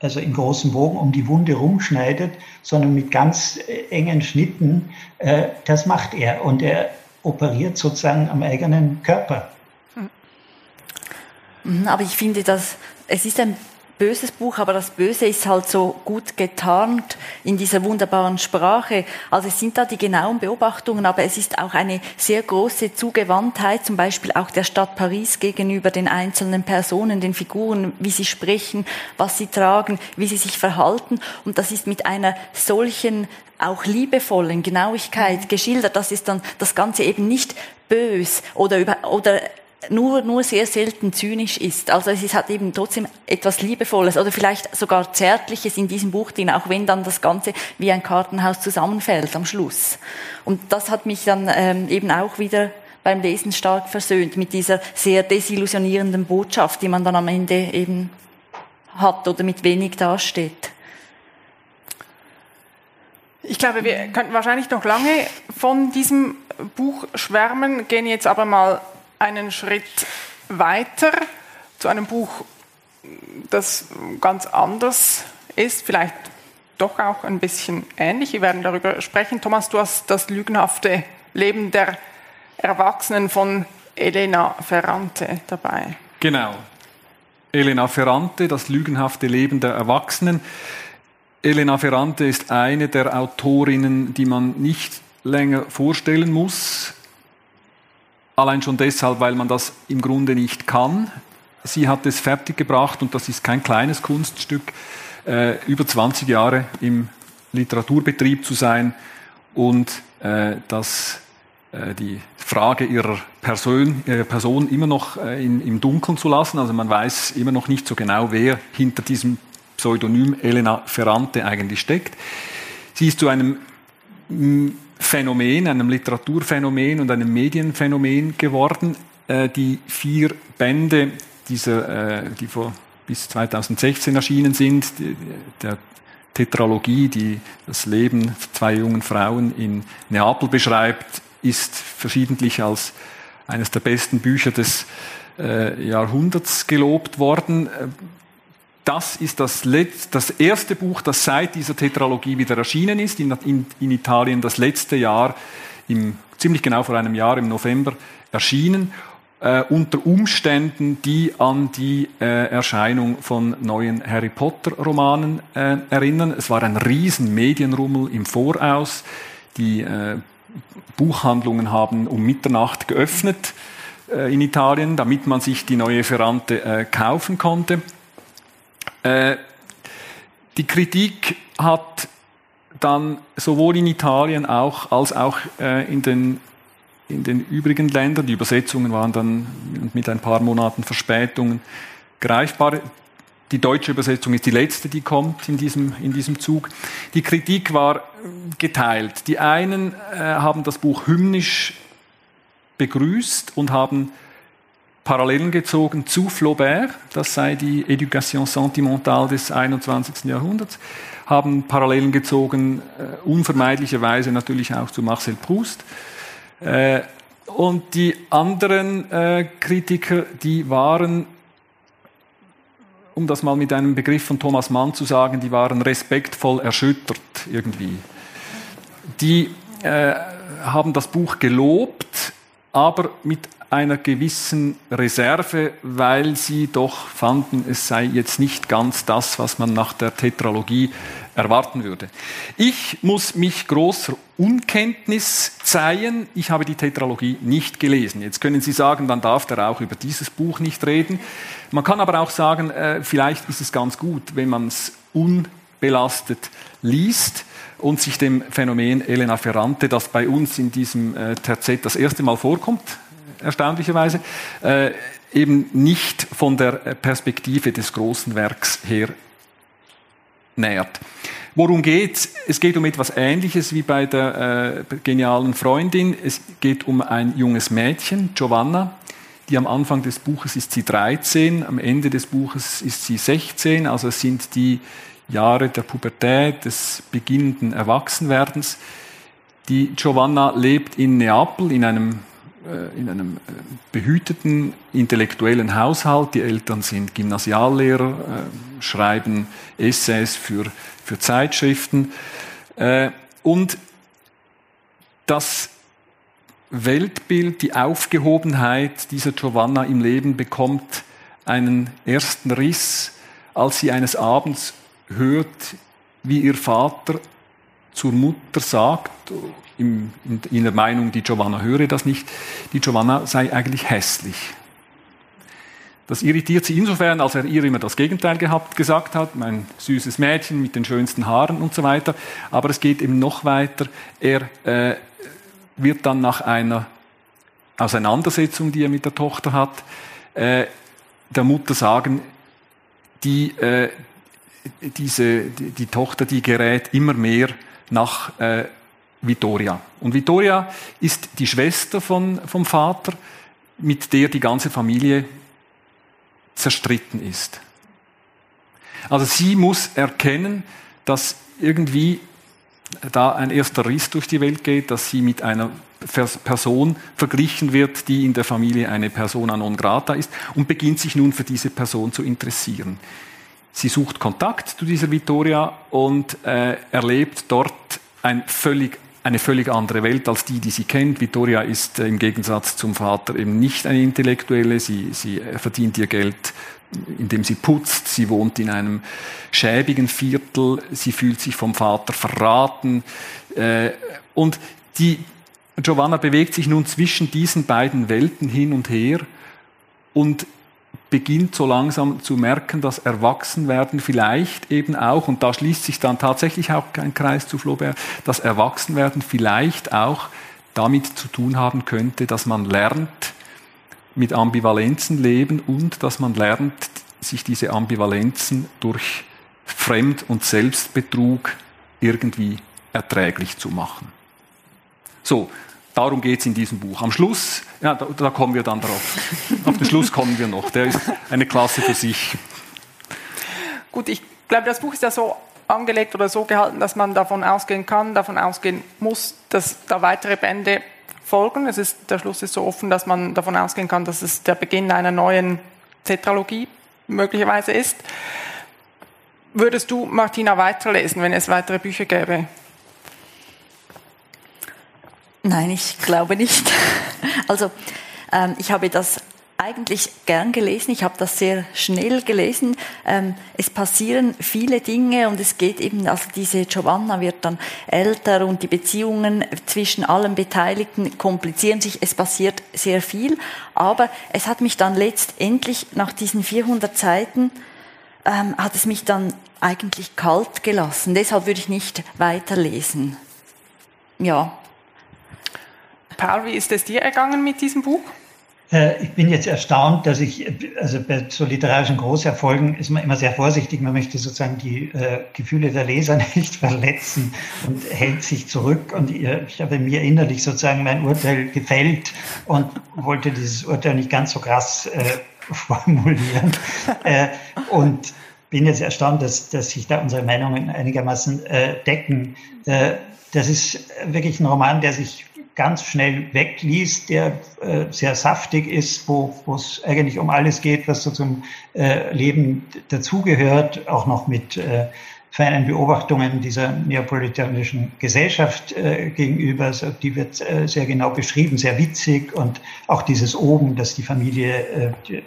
also in großen Bogen um die Wunde rumschneidet, sondern mit ganz engen Schnitten, äh, das macht er. Und er operiert sozusagen am eigenen Körper. Aber ich finde, dass, es ist ein böses Buch, aber das Böse ist halt so gut getarnt in dieser wunderbaren Sprache. Also es sind da die genauen Beobachtungen, aber es ist auch eine sehr große Zugewandtheit, zum Beispiel auch der Stadt Paris gegenüber den einzelnen Personen, den Figuren, wie sie sprechen, was sie tragen, wie sie sich verhalten. Und das ist mit einer solchen auch liebevollen Genauigkeit geschildert. Das ist dann das Ganze eben nicht bös oder über, oder nur, nur sehr selten zynisch ist. Also es ist, hat eben trotzdem etwas Liebevolles oder vielleicht sogar Zärtliches in diesem Buch drin, auch wenn dann das Ganze wie ein Kartenhaus zusammenfällt am Schluss. Und das hat mich dann ähm, eben auch wieder beim Lesen stark versöhnt mit dieser sehr desillusionierenden Botschaft, die man dann am Ende eben hat oder mit wenig dasteht. Ich glaube, wir könnten wahrscheinlich noch lange von diesem Buch schwärmen, gehen jetzt aber mal einen Schritt weiter zu einem Buch, das ganz anders ist, vielleicht doch auch ein bisschen ähnlich. Wir werden darüber sprechen. Thomas, du hast das lügenhafte Leben der Erwachsenen von Elena Ferrante dabei. Genau. Elena Ferrante, das lügenhafte Leben der Erwachsenen. Elena Ferrante ist eine der Autorinnen, die man nicht länger vorstellen muss. Allein schon deshalb, weil man das im Grunde nicht kann. Sie hat es fertiggebracht, und das ist kein kleines Kunststück, äh, über zwanzig Jahre im Literaturbetrieb zu sein und äh, das die Frage ihrer Person, ihrer Person immer noch in, im Dunkeln zu lassen. Also man weiß immer noch nicht so genau, wer hinter diesem Pseudonym Elena Ferrante eigentlich steckt. Sie ist zu einem Phänomen, einem Literaturphänomen und einem Medienphänomen geworden. Die vier Bände, dieser, die vor bis zweitausendsechzehn erschienen sind, der Tetralogie, die das Leben zwei jungen Frauen in Neapel beschreibt, ist verschiedentlich als eines der besten Bücher des äh, Jahrhunderts gelobt worden. Das ist das, Letz-, das erste Buch, das seit dieser Tetralogie wieder erschienen ist, in, in, in Italien das letzte Jahr, im, ziemlich genau vor einem Jahr, im November erschienen, äh, unter Umständen, die an die äh, Erscheinung von neuen Harry-Potter-Romanen äh, erinnern. Es war ein riesen Medienrummel im Voraus, die äh, Buchhandlungen haben um Mitternacht geöffnet äh, in Italien, damit man sich die neue Ferrante äh, kaufen konnte. Äh, die Kritik hat dann sowohl in Italien auch, als auch äh, in, den, in den übrigen Ländern, die Übersetzungen waren dann mit ein paar Monaten Verspätungen greifbar. Die deutsche Übersetzung ist die letzte, die kommt in diesem, in diesem Zug. Die Kritik war geteilt. Die einen äh, haben das Buch hymnisch begrüßt und haben Parallelen gezogen zu Flaubert, das sei die Éducation sentimentale des einundzwanzigsten Jahrhunderts, haben Parallelen gezogen, äh, unvermeidlicherweise natürlich auch zu Marcel Proust. Äh, und die anderen äh, Kritiker, die waren, um das mal mit einem Begriff von Thomas Mann zu sagen, die waren respektvoll erschüttert irgendwie. Die äh, haben das Buch gelobt, aber mit einer gewissen Reserve, weil sie doch fanden, es sei jetzt nicht ganz das, was man nach der Tetralogie erwarten würde. Ich muss mich großer Unkenntnis zeigen. Ich habe die Tetralogie nicht gelesen. Jetzt können Sie sagen, dann darf der auch über dieses Buch nicht reden. Man kann aber auch sagen, äh, vielleicht ist es ganz gut, wenn man es unbelastet liest und sich dem Phänomen Elena Ferrante, das bei uns in diesem äh, Terzett das erste Mal vorkommt, erstaunlicherweise, äh, eben nicht von der Perspektive des großen Werks her nähert. Worum geht's? Es geht um etwas Ähnliches wie bei der äh, genialen Freundin. Es geht um ein junges Mädchen, Giovanna, die am Anfang des Buches ist sie dreizehn, am Ende des Buches ist sie sechzehn, also es sind die Jahre der Pubertät, des beginnenden Erwachsenwerdens. Die Giovanna lebt in Neapel, in einem in einem behüteten intellektuellen Haushalt. Die Eltern sind Gymnasiallehrer, äh, schreiben Essays für, für Zeitschriften. Äh, und das Weltbild, die Aufgehobenheit dieser Giovanna im Leben bekommt einen ersten Riss, als sie eines Abends hört, wie ihr Vater zur Mutter sagt, in, in der Meinung, die Giovanna höre das nicht, die Giovanna sei eigentlich hässlich. Das irritiert sie insofern, als er ihr immer das Gegenteil gehabt, gesagt hat, mein süßes Mädchen mit den schönsten Haaren und so weiter. Aber es geht eben noch weiter. Er äh, wird dann nach einer Auseinandersetzung, die er mit der Tochter hat, äh, der Mutter sagen, die, äh, diese, die, die Tochter, die gerät immer mehr nach äh, Vittoria. Und Vittoria ist die Schwester von, vom Vater, mit der die ganze Familie zerstritten ist. Also sie muss erkennen, dass irgendwie da ein erster Riss durch die Welt geht, dass sie mit einer Person verglichen wird, die in der Familie eine persona non grata ist, und beginnt sich nun für diese Person zu interessieren. Sie sucht Kontakt zu dieser Vittoria und äh, erlebt dort ein völlig, eine völlig andere Welt als die, die sie kennt. Vittoria ist äh, im Gegensatz zum Vater eben nicht eine Intellektuelle. Sie, sie verdient ihr Geld, indem sie putzt. Sie wohnt in einem schäbigen Viertel. Sie fühlt sich vom Vater verraten. Äh, und die Giovanna bewegt sich nun zwischen diesen beiden Welten hin und her und beginnt so langsam zu merken, dass Erwachsenwerden vielleicht eben auch, und da schließt sich dann tatsächlich auch ein Kreis zu Flaubert, dass Erwachsenwerden vielleicht auch damit zu tun haben könnte, dass man lernt, mit Ambivalenzen leben und dass man lernt, sich diese Ambivalenzen durch Fremd- und Selbstbetrug irgendwie erträglich zu machen. So, darum geht es in diesem Buch. Am Schluss, ja, da, da kommen wir dann drauf. Auf den Schluss kommen wir noch. Der ist eine Klasse für sich. Gut, ich glaube, das Buch ist ja so angelegt oder so gehalten, dass man davon ausgehen kann, davon ausgehen muss, dass da weitere Bände folgen. Es ist, der Schluss ist so offen, dass man davon ausgehen kann, dass es der Beginn einer neuen Tetralogie möglicherweise ist. Würdest du, Martina, weiterlesen, wenn es weitere Bücher gäbe? Nein, ich glaube nicht. Also ähm, ich habe das eigentlich gern gelesen. Ich habe das sehr schnell gelesen. Ähm, es passieren viele Dinge und es geht eben, also diese Giovanna wird dann älter und die Beziehungen zwischen allen Beteiligten komplizieren sich. Es passiert sehr viel, aber es hat mich dann letztendlich nach diesen vierhundert Seiten ähm, hat es mich dann eigentlich kalt gelassen. Deshalb würde ich nicht weiterlesen. Ja. Paul, wie ist es dir ergangen mit diesem Buch? Äh, ich bin jetzt erstaunt, dass ich, also bei so literarischen Großerfolgen ist man immer sehr vorsichtig, man möchte sozusagen die äh, Gefühle der Leser nicht verletzen und hält sich zurück. Und ihr, ich habe mir innerlich sozusagen mein Urteil gefällt und wollte dieses Urteil nicht ganz so krass äh, formulieren. äh, und bin jetzt erstaunt, dass, dass sich da unsere Meinungen einigermaßen äh, decken. Äh, das ist wirklich ein Roman, der sich ganz schnell wegliest, der äh, sehr saftig ist, wo es eigentlich um alles geht, was so zum äh, Leben dazugehört, auch noch mit äh, feinen Beobachtungen dieser neapolitanischen Gesellschaft äh, gegenüber. Also die wird äh, sehr genau beschrieben, sehr witzig, und auch dieses Oben, dass die Familie, äh, die,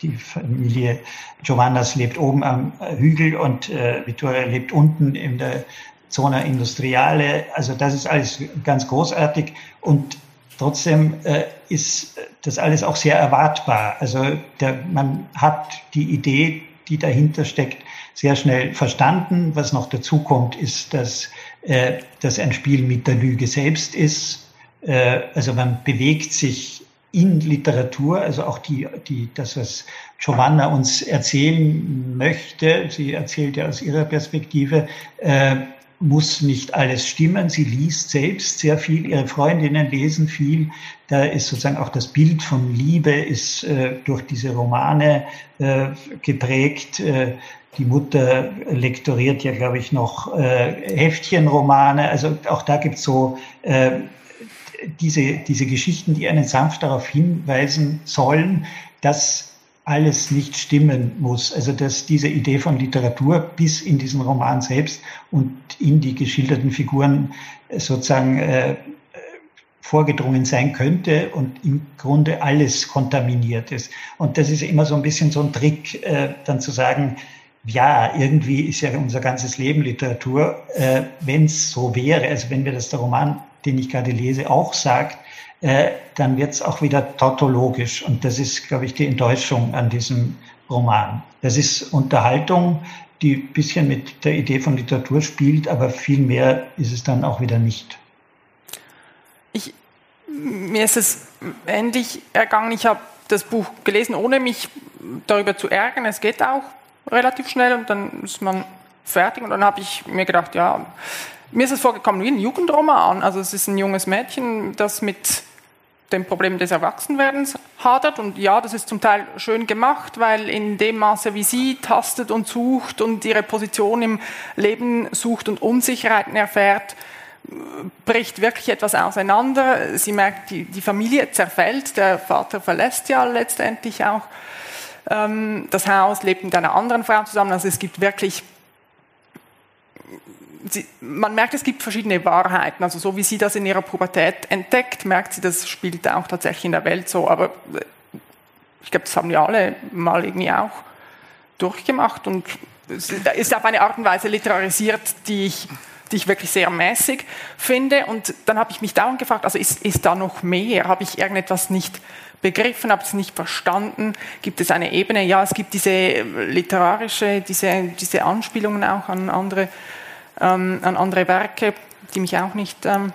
die Familie Giovannas lebt oben am Hügel und äh, Vittoria lebt unten in der Zona Industriale, also das ist alles ganz großartig, und trotzdem äh, ist das alles auch sehr erwartbar. Also der, man hat die Idee, die dahinter steckt, sehr schnell verstanden. Was noch dazu kommt, ist, dass äh, das ein Spiel mit der Lüge selbst ist. Äh, also man bewegt sich in Literatur, also auch die, die, das, was Giovanna uns erzählen möchte, sie erzählt ja aus ihrer Perspektive, äh, muss nicht alles stimmen. Sie liest selbst sehr viel, ihre Freundinnen lesen viel. Da ist sozusagen auch das Bild von Liebe ist äh, durch diese Romane äh, geprägt. Äh, die Mutter lektoriert ja, glaube ich, noch äh, Heftchenromane. Also auch da gibt es so äh, diese, diese Geschichten, die einen sanft darauf hinweisen sollen, dass alles nicht stimmen muss. Also dass diese Idee von Literatur bis in diesen Roman selbst und in die geschilderten Figuren sozusagen äh, vorgedrungen sein könnte und im Grunde alles kontaminiert ist. Und das ist immer so ein bisschen so ein Trick, äh, dann zu sagen, ja, irgendwie ist ja unser ganzes Leben Literatur. Äh, wenn es so wäre, also wenn mir das der Roman, den ich gerade lese, auch sagt, Äh, dann wird es auch wieder tautologisch. Und das ist, glaube ich, die Enttäuschung an diesem Roman. Das ist Unterhaltung, die ein bisschen mit der Idee von Literatur spielt, aber viel mehr ist es dann auch wieder nicht. Ich, mir ist es ähnlich ergangen. Ich habe das Buch gelesen, ohne mich darüber zu ärgern. Es geht auch relativ schnell und dann ist man fertig. Und dann habe ich mir gedacht, ja, mir ist es vorgekommen wie ein Jugendroman. Also es ist ein junges Mädchen, das mit dem Problem des Erwachsenwerdens hadert. Und ja, das ist zum Teil schön gemacht, weil in dem Maße, wie sie tastet und sucht und ihre Position im Leben sucht und Unsicherheiten erfährt, bricht wirklich etwas auseinander. Sie merkt, die, die Familie zerfällt, der Vater verlässt ja letztendlich auch ähm, das Haus, lebt mit einer anderen Frau zusammen. Also es gibt wirklich... Sie, man merkt, es gibt verschiedene Wahrheiten. Also so wie sie das in ihrer Pubertät entdeckt, merkt sie, das spielt auch tatsächlich in der Welt so. Aber ich glaube, das haben ja alle mal irgendwie auch durchgemacht. Und es ist auf eine Art und Weise literarisiert, die ich, die ich wirklich sehr mäßig finde. Und dann habe ich mich dauernd gefragt, also ist, ist da noch mehr? Habe ich irgendetwas nicht begriffen, habe es nicht verstanden? Gibt es eine Ebene? Ja, es gibt diese literarische, diese, diese Anspielungen auch an andere an andere Werke, die mich auch nicht ähm,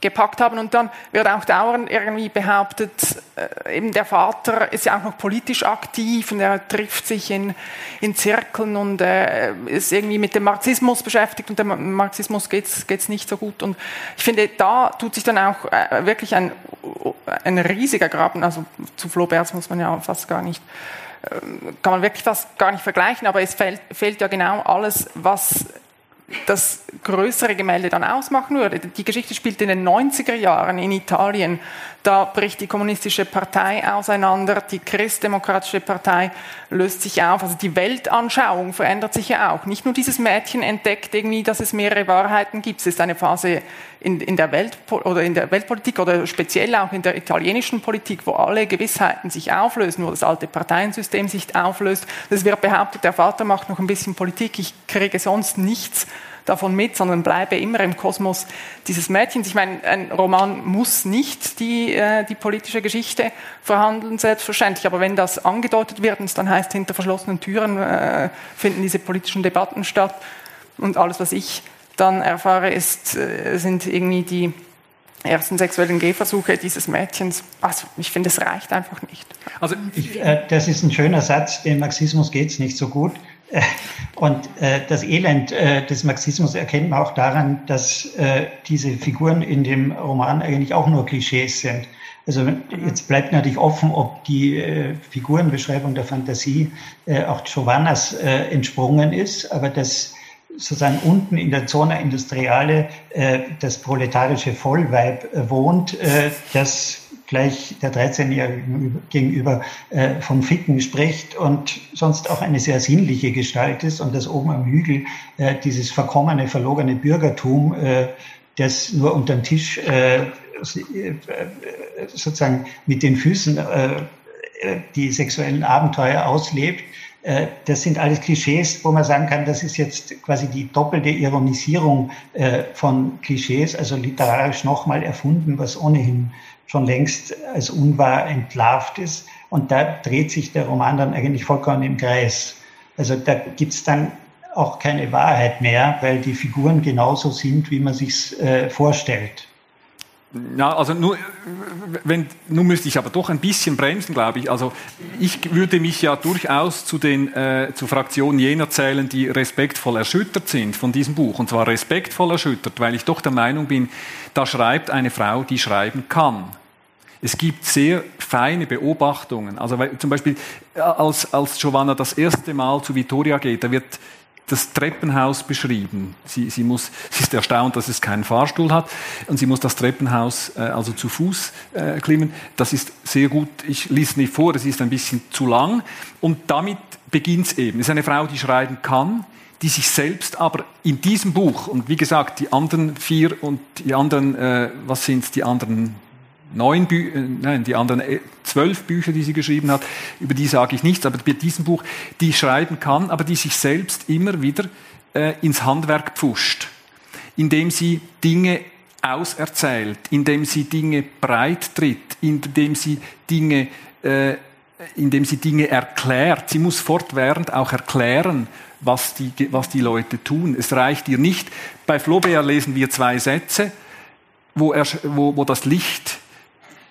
gepackt haben. Und dann wird auch dauernd irgendwie behauptet, äh, eben der Vater ist ja auch noch politisch aktiv und er trifft sich in, in Zirkeln und äh, ist irgendwie mit dem Marxismus beschäftigt und dem Marxismus geht's, geht's nicht so gut. Und ich finde, da tut sich dann auch äh, wirklich ein, ein riesiger Graben, also zu Flaubert muss man ja fast gar nicht, äh, kann man wirklich fast gar nicht vergleichen, aber es fehlt, fehlt ja genau alles, was das größere Gemälde dann ausmachen würde. Die Geschichte spielt in den neunziger Jahren in Italien. Da bricht die kommunistische Partei auseinander, die christdemokratische Partei löst sich auf. Also die Weltanschauung verändert sich ja auch. Nicht nur dieses Mädchen entdeckt irgendwie, dass es mehrere Wahrheiten gibt. Es ist eine Phase in, in, der Welt, oder in der Weltpolitik oder speziell auch in der italienischen Politik, wo alle Gewissheiten sich auflösen, wo das alte Parteiensystem sich auflöst. Es wird behauptet, der Vater macht noch ein bisschen Politik, ich kriege sonst nichts davon mit, sondern bleibe immer im Kosmos dieses Mädchens. Ich meine, ein Roman muss nicht die, äh, die politische Geschichte verhandeln, selbstverständlich, aber wenn das angedeutet wird, und es dann heißt, hinter verschlossenen Türen äh, finden diese politischen Debatten statt und alles, was ich dann erfahre, ist, äh, sind irgendwie die ersten sexuellen Gehversuche dieses Mädchens. Also ich finde, es reicht einfach nicht. Also ich, äh, das ist ein schöner Satz, dem Marxismus geht es nicht so gut. Und äh, das Elend äh, des Marxismus erkennt man auch daran, dass äh, diese Figuren in dem Roman eigentlich auch nur Klischees sind. Also jetzt bleibt natürlich offen, ob die äh, Figurenbeschreibung der Fantasie äh, auch Giovannas äh, entsprungen ist, aber dass sozusagen unten in der Zona Industriale äh, das proletarische Vollweib äh, wohnt, äh, das gleich der dreizehnjährigen gegenüber äh, vom Ficken spricht und sonst auch eine sehr sinnliche Gestalt ist und das oben am Hügel äh, dieses verkommene, verlogene Bürgertum, äh, das nur unterm Tisch äh, sozusagen mit den Füßen äh, die sexuellen Abenteuer auslebt. Äh, das sind alles Klischees, wo man sagen kann, das ist jetzt quasi die doppelte Ironisierung äh, von Klischees, also literarisch nochmal erfunden, was ohnehin schon längst als unwahr entlarvt ist. Und da dreht sich der Roman dann eigentlich vollkommen im Kreis. Also da gibt's dann auch keine Wahrheit mehr, weil die Figuren genauso sind, wie man sich's äh, vorstellt. Ja, also nur, wenn, nun müsste ich aber doch ein bisschen bremsen, glaube ich. Also ich würde mich ja durchaus zu den äh, zu Fraktionen jener zählen, die respektvoll erschüttert sind von diesem Buch. Und zwar respektvoll erschüttert, weil ich doch der Meinung bin, da schreibt eine Frau, die schreiben kann. Es gibt sehr feine Beobachtungen. Also weil, zum Beispiel, als, als Giovanna das erste Mal zu Vittoria geht, da wird das Treppenhaus beschrieben. Sie, sie, muss, sie ist erstaunt, dass es keinen Fahrstuhl hat und sie muss das Treppenhaus äh, also zu Fuß äh, klimmen. Das ist sehr gut, ich lese nicht vor, das ist ein bisschen zu lang und damit beginnt es eben. Es ist eine Frau, die schreiben kann, die sich selbst aber in diesem Buch, und wie gesagt, die anderen vier und die anderen, äh, was sind es, die anderen neun Bü- äh, nein, die anderen zwölf Bücher, die sie geschrieben hat, über die sage ich nichts, aber bei diesem Buch, die schreiben kann, aber die sich selbst immer wieder äh, ins Handwerk pfuscht, indem sie Dinge auserzählt, indem sie Dinge breit tritt, indem sie Dinge, äh, indem sie Dinge erklärt. Sie muss fortwährend auch erklären, was die, was die Leute tun. Es reicht ihr nicht. Bei Flaubert lesen wir zwei Sätze, wo, er, wo, wo das Licht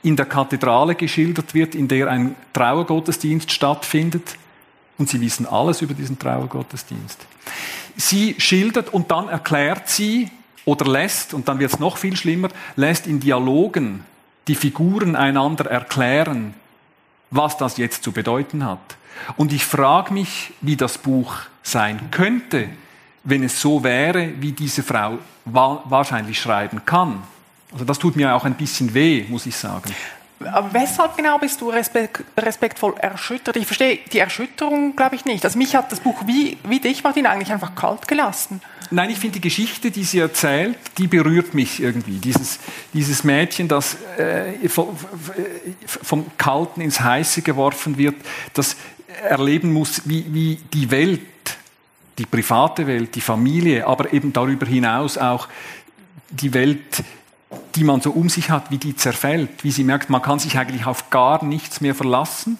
in der Kathedrale geschildert wird, in der ein Trauergottesdienst stattfindet. Und Sie wissen alles über diesen Trauergottesdienst. Sie schildert und dann erklärt sie oder lässt, und dann wird es noch viel schlimmer, lässt in Dialogen die Figuren einander erklären, was das jetzt zu bedeuten hat. Und ich frage mich, wie das Buch sein könnte, wenn es so wäre, wie diese Frau wa- wahrscheinlich schreiben kann. Also das tut mir auch ein bisschen weh, muss ich sagen. Aber weshalb genau bist du respekt, respektvoll erschüttert? Ich verstehe die Erschütterung, glaube ich, nicht. Also mich hat das Buch wie, wie dich, Martin, eigentlich einfach kalt gelassen. Nein, ich finde die Geschichte, die sie erzählt, die berührt mich irgendwie. Dieses, dieses Mädchen, das äh, vom, vom Kalten ins Heiße geworfen wird, das erleben muss, wie, wie die Welt, die private Welt, die Familie, aber eben darüber hinaus auch die Welt, die man so um sich hat, wie die zerfällt, wie sie merkt, man kann sich eigentlich auf gar nichts mehr verlassen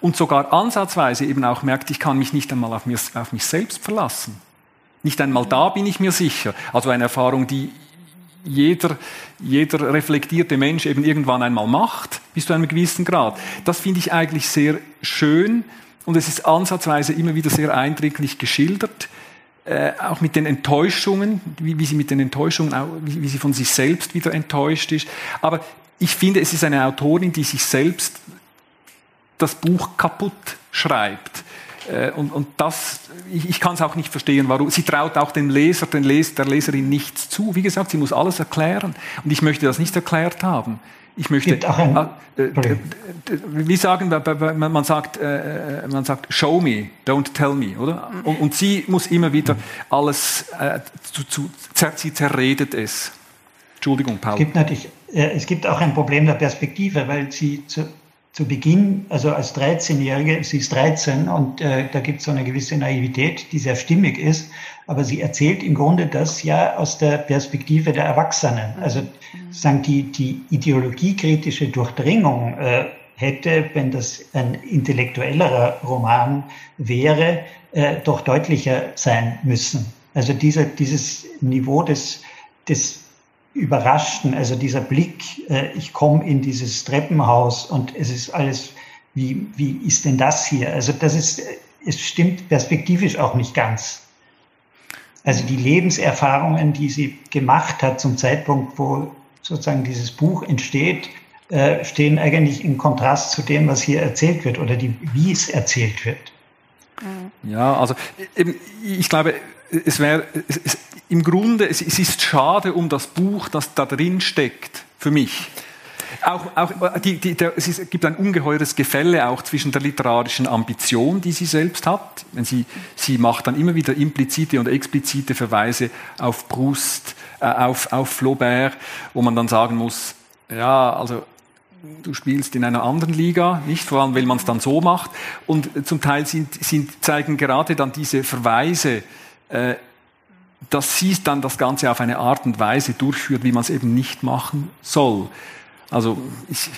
und sogar ansatzweise eben auch merkt, ich kann mich nicht einmal auf, mir, auf mich selbst verlassen. Nicht einmal da bin ich mir sicher. Also eine Erfahrung, die jeder, jeder reflektierte Mensch eben irgendwann einmal macht, bis zu einem gewissen Grad. Das finde ich eigentlich sehr schön und es ist ansatzweise immer wieder sehr eindrücklich geschildert, äh, auch mit den Enttäuschungen, wie, wie sie mit den Enttäuschungen, auch, wie, wie sie von sich selbst wieder enttäuscht ist. Aber ich finde, es ist eine Autorin, die sich selbst das Buch kaputt schreibt. Und, und das, ich, ich kann es auch nicht verstehen, warum. Sie traut auch dem Leser, den Les, der Leserin nichts zu. Wie gesagt, sie muss alles erklären. Und ich möchte das nicht erklärt haben. Ich möchte, äh, äh, wie sagen wir, man sagt, äh, man sagt, show me, don't tell me, oder? Und, und sie muss immer wieder alles, äh, zu, zu, zer, sie zerredet es. Entschuldigung, Paul. Es gibt natürlich, äh, es gibt auch ein Problem der Perspektive, weil sie zu Zu Beginn, also als dreizehnjährige, sie ist dreizehn und äh, da gibt es so eine gewisse Naivität, die sehr stimmig ist, aber sie erzählt im Grunde das ja aus der Perspektive der Erwachsenen. Also sagen die, die ideologiekritische Durchdringung äh, hätte, wenn das ein intellektuellerer Roman wäre, äh, doch deutlicher sein müssen. Also diese, dieses Niveau des, des Überraschten, also dieser Blick, äh, ich komme in dieses Treppenhaus und es ist alles, wie, wie ist denn das hier? Also das ist, es stimmt perspektivisch auch nicht ganz. Also die Lebenserfahrungen, die sie gemacht hat zum Zeitpunkt, wo sozusagen dieses Buch entsteht, äh, stehen eigentlich im Kontrast zu dem, was hier erzählt wird oder die, wie es erzählt wird. Ja, also ich glaube, es wäre im Grunde, es ist schade um das Buch, das da drin steckt, für mich. Auch, auch die, die, der, es ist, gibt ein ungeheures Gefälle auch zwischen der literarischen Ambition, die sie selbst hat. Wenn sie, sie macht dann immer wieder implizite und explizite Verweise auf Proust, äh, auf, auf Flaubert, wo man dann sagen muss, ja, also du spielst in einer anderen Liga, nicht? Vor allem, weil man es dann so macht. Und zum Teil sind, sind, zeigen gerade dann diese Verweise, äh, dass sie dann das Ganze auf eine Art und Weise durchführt, wie man es eben nicht machen soll. Also ich,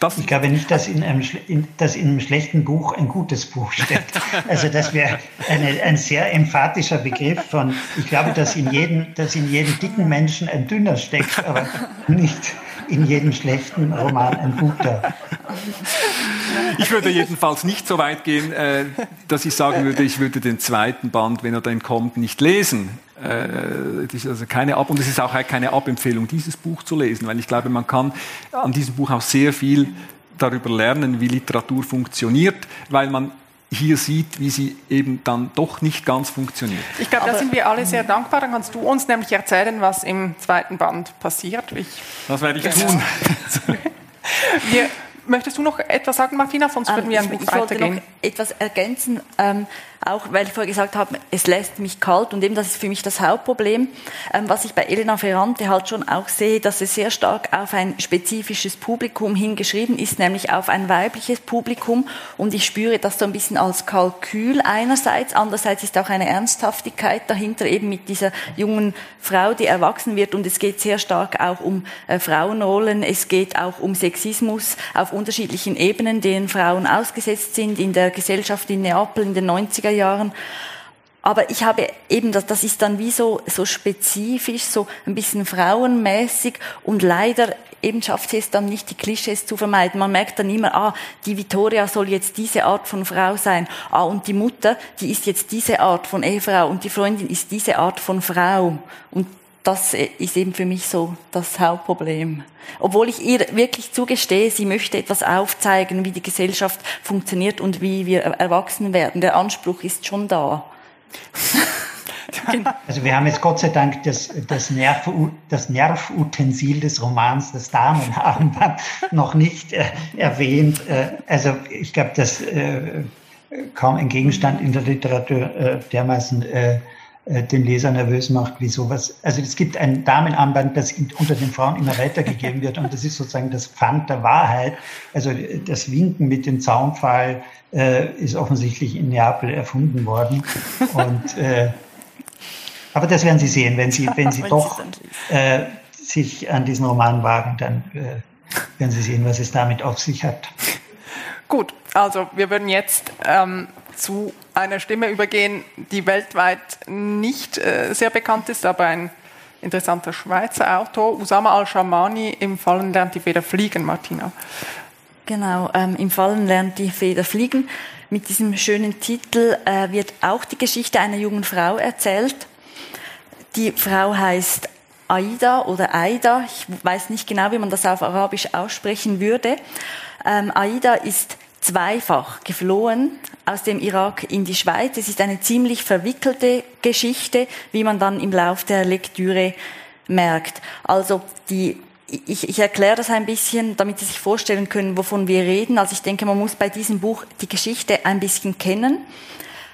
das ich glaube nicht, dass in, einem, in, dass in einem schlechten Buch ein gutes Buch steckt. Also das wäre eine, ein sehr emphatischer Begriff von, ich glaube, dass in jedem, dass in jedem dicken Menschen ein dünner steckt, aber nicht in jedem schlechten Roman ein guter. Ich würde jedenfalls nicht so weit gehen, äh, dass ich sagen würde, ich würde den zweiten Band, wenn er dann kommt, nicht lesen. Äh, das ist also keine Ab- und es ist auch keine Abempfehlung, dieses Buch zu lesen, weil ich glaube, man kann an diesem Buch auch sehr viel darüber lernen, wie Literatur funktioniert, weil man hier sieht, wie sie eben dann doch nicht ganz funktioniert. Ich glaube, da sind wir alle sehr dankbar. Dann kannst du uns nämlich erzählen, was im zweiten Band passiert. Ich das werde ich tun. wir, möchtest du noch etwas sagen, Martina? Sonst würden ähm, wir ein bisschen weitergehen. Ich wollte noch etwas ergänzen, ähm, auch weil ich vorher gesagt habe, es lässt mich kalt und eben das ist für mich das Hauptproblem. Ähm, was ich bei Elena Ferrante halt schon auch sehe, dass es sehr stark auf ein spezifisches Publikum hingeschrieben ist, nämlich auf ein weibliches Publikum und ich spüre das so ein bisschen als Kalkül einerseits, andererseits ist auch eine Ernsthaftigkeit dahinter, eben mit dieser jungen Frau, die erwachsen wird und es geht sehr stark auch um äh, Frauenrollen, es geht auch um Sexismus auf unterschiedlichen Ebenen, denen Frauen ausgesetzt sind, in der Gesellschaft in Neapel in den neunziger Jahren. Aber ich habe eben, das, das ist dann wie so, so spezifisch, so ein bisschen frauenmäßig und leider eben schafft sie es dann nicht, die Klischees zu vermeiden. Man merkt dann immer, ah, die Vittoria soll jetzt diese Art von Frau sein, ah, und die Mutter, die ist jetzt diese Art von Ehefrau und die Freundin ist diese Art von Frau. Und das ist eben für mich so das Hauptproblem. Obwohl ich ihr wirklich zugestehe, sie möchte etwas aufzeigen, wie die Gesellschaft funktioniert und wie wir erwachsen werden. Der Anspruch ist schon da. Also wir haben jetzt Gott sei Dank das, das, Nerv, das Nervutensil des Romans, das Damenarmband, noch nicht äh, erwähnt. Äh, also ich glaube, dass äh, kaum ein Gegenstand in der Literatur äh, dermaßen äh, den Leser nervös macht, wie sowas. Also es gibt ein Damenarmband, das unter den Frauen immer weitergegeben wird und das ist sozusagen das Pfand der Wahrheit. Also das Winken mit dem Zaunpfahl äh, ist offensichtlich in Neapel erfunden worden. Und, äh, aber das werden Sie sehen, wenn Sie, wenn Sie doch äh, sich an diesen Roman wagen, dann äh, werden Sie sehen, was es damit auf sich hat. Gut, also wir würden jetzt ähm, zu einer Stimme übergehen, die weltweit nicht äh, sehr bekannt ist, aber ein interessanter Schweizer Autor, Usama Al Shahmani, Im Fallen lernt die Feder fliegen, Martina. Genau, ähm, Im Fallen lernt die Feder fliegen. Mit diesem schönen Titel äh, wird auch die Geschichte einer jungen Frau erzählt. Die Frau heißt Aida oder Aida, ich weiß nicht genau, wie man das auf Arabisch aussprechen würde. Ähm, Aida ist zweifach geflohen aus dem Irak in die Schweiz. Es ist eine ziemlich verwickelte Geschichte, wie man dann im Lauf der Lektüre merkt. Also die Ich, ich erkläre das ein bisschen, damit Sie sich vorstellen können, wovon wir reden. Also ich denke, man muss bei diesem Buch die Geschichte ein bisschen kennen.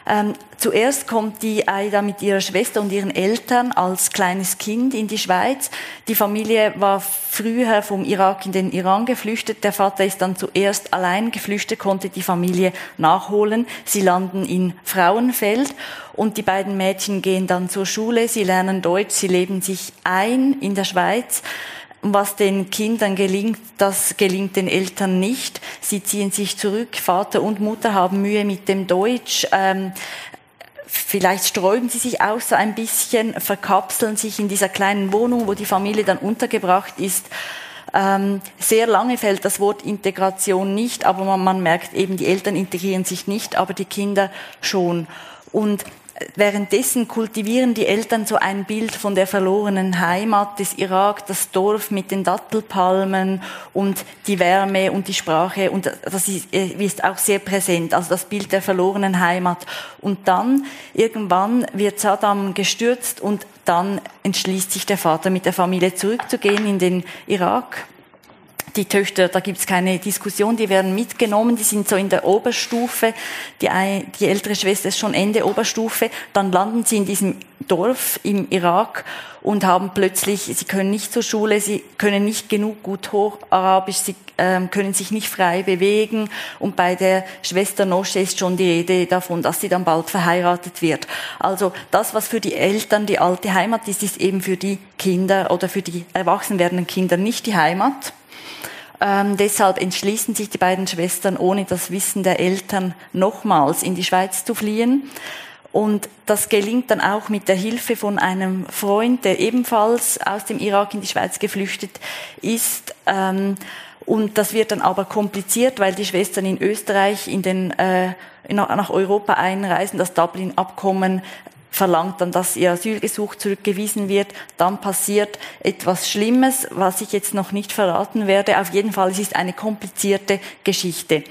Ähm, zuerst kommt die Aida mit ihrer Schwester und ihren Eltern als kleines Kind in die Schweiz. Die Familie war früher vom Irak in den Iran geflüchtet. Der Vater ist dann zuerst allein geflüchtet, konnte die Familie nachholen. Sie landen in Frauenfeld und die beiden Mädchen gehen dann zur Schule. Sie lernen Deutsch, sie leben sich ein in der Schweiz. Was den Kindern gelingt, das gelingt den Eltern nicht. Sie ziehen sich zurück. Vater und Mutter haben Mühe mit dem Deutsch. Ähm, vielleicht sträuben sie sich auch so ein bisschen, verkapseln sich in dieser kleinen Wohnung, wo die Familie dann untergebracht ist. Ähm, sehr lange fällt das Wort Integration nicht, aber man, man merkt eben, die Eltern integrieren sich nicht, aber die Kinder schon. Und währenddessen kultivieren die Eltern so ein Bild von der verlorenen Heimat des Irak, das Dorf mit den Dattelpalmen und die Wärme und die Sprache, und das ist, ist auch sehr präsent, also das Bild der verlorenen Heimat. Und dann, irgendwann wird Saddam gestürzt und dann entschließt sich der Vater, mit der Familie zurückzugehen in den Irak. Die Töchter, da gibt's keine Diskussion, die werden mitgenommen, die sind so in der Oberstufe, die, eine, die ältere Schwester ist schon Ende Oberstufe, dann landen sie in diesem Dorf im Irak und haben plötzlich, sie können nicht zur Schule, sie können nicht genug gut Hocharabisch, sie ähm, können sich nicht frei bewegen, und bei der Schwester Nosche ist schon die Rede davon, dass sie dann bald verheiratet wird. Also das, was für die Eltern die alte Heimat ist, ist eben für die Kinder oder für die erwachsen werdenden Kinder nicht die Heimat. Ähm, deshalb entschließen sich die beiden Schwestern, ohne das Wissen der Eltern, nochmals in die Schweiz zu fliehen. Und das gelingt dann auch mit der Hilfe von einem Freund, der ebenfalls aus dem Irak in die Schweiz geflüchtet ist. Ähm, und das wird dann aber kompliziert, weil die Schwestern in Österreich in den, äh, nach Europa einreisen, das Dublin-Abkommen verlangt dann, dass ihr Asylgesuch zurückgewiesen wird. Dann passiert etwas Schlimmes, was ich jetzt noch nicht verraten werde. Auf jeden Fall, es ist eine komplizierte Geschichte.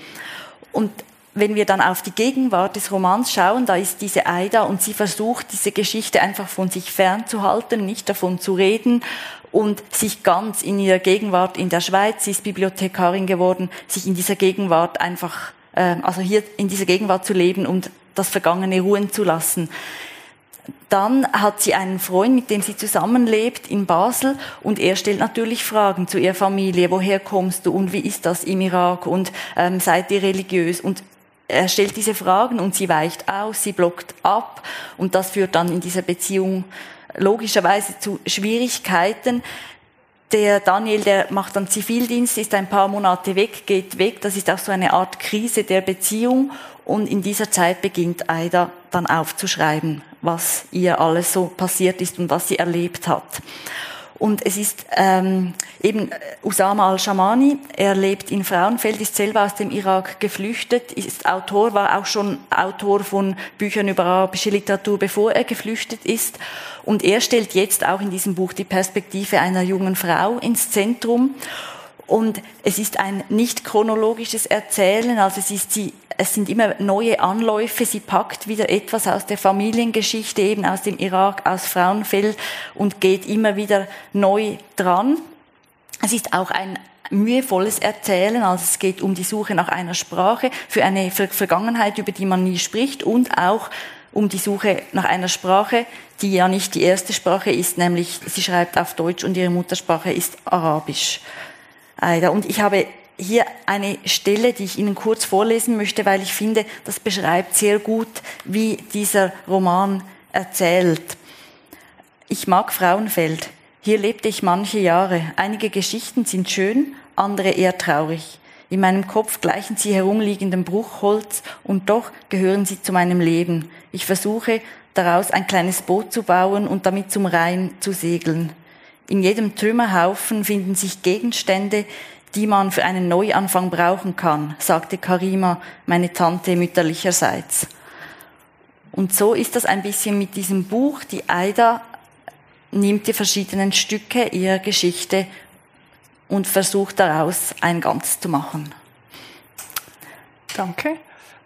Und wenn wir dann auf die Gegenwart des Romans schauen, da ist diese Aida und sie versucht, diese Geschichte einfach von sich fernzuhalten, nicht davon zu reden und sich ganz in ihrer Gegenwart in der Schweiz, sie ist Bibliothekarin geworden, sich in dieser Gegenwart einfach, äh, also hier in dieser Gegenwart zu leben und das Vergangene ruhen zu lassen. Dann hat sie einen Freund, mit dem sie zusammenlebt in Basel, und er stellt natürlich Fragen zu ihrer Familie. Woher kommst du und wie ist das im Irak und ähm, seid ihr religiös? Und er stellt diese Fragen und sie weicht aus, sie blockt ab, und das führt dann in dieser Beziehung logischerweise zu Schwierigkeiten. Der Daniel, der macht dann Zivildienst, ist ein paar Monate weg, geht weg. Das ist auch so eine Art Krise der Beziehung. Und in dieser Zeit beginnt Aida dann aufzuschreiben, was ihr alles so passiert ist und was sie erlebt hat. Und es ist ähm, eben Usama Al Shahmani, er lebt in Frauenfeld, ist selber aus dem Irak geflüchtet, ist Autor, war auch schon Autor von Büchern über arabische Literatur, bevor er geflüchtet ist. Und er stellt jetzt auch in diesem Buch die Perspektive einer jungen Frau ins Zentrum. Und es ist ein nicht chronologisches Erzählen, also es ist sie Es sind immer neue Anläufe, sie packt wieder etwas aus der Familiengeschichte, eben aus dem Irak, aus Frauenfeld, und geht immer wieder neu dran. Es ist auch ein mühevolles Erzählen, also es geht um die Suche nach einer Sprache für eine Vergangenheit, über die man nie spricht, und auch um die Suche nach einer Sprache, die ja nicht die erste Sprache ist, nämlich sie schreibt auf Deutsch und ihre Muttersprache ist Arabisch. Und ich habe hier eine Stelle, die ich Ihnen kurz vorlesen möchte, weil ich finde, das beschreibt sehr gut, wie dieser Roman erzählt. Ich mag Frauenfeld. Hier lebte ich manche Jahre. Einige Geschichten sind schön, andere eher traurig. In meinem Kopf gleichen sie herumliegendem Bruchholz, und doch gehören sie zu meinem Leben. Ich versuche, daraus ein kleines Boot zu bauen und damit zum Rhein zu segeln. In jedem Trümmerhaufen finden sich Gegenstände, die man für einen Neuanfang brauchen kann, sagte Karima, meine Tante mütterlicherseits. Und so ist das ein bisschen mit diesem Buch. Die Aida nimmt die verschiedenen Stücke ihrer Geschichte und versucht daraus ein Ganzes zu machen. Danke.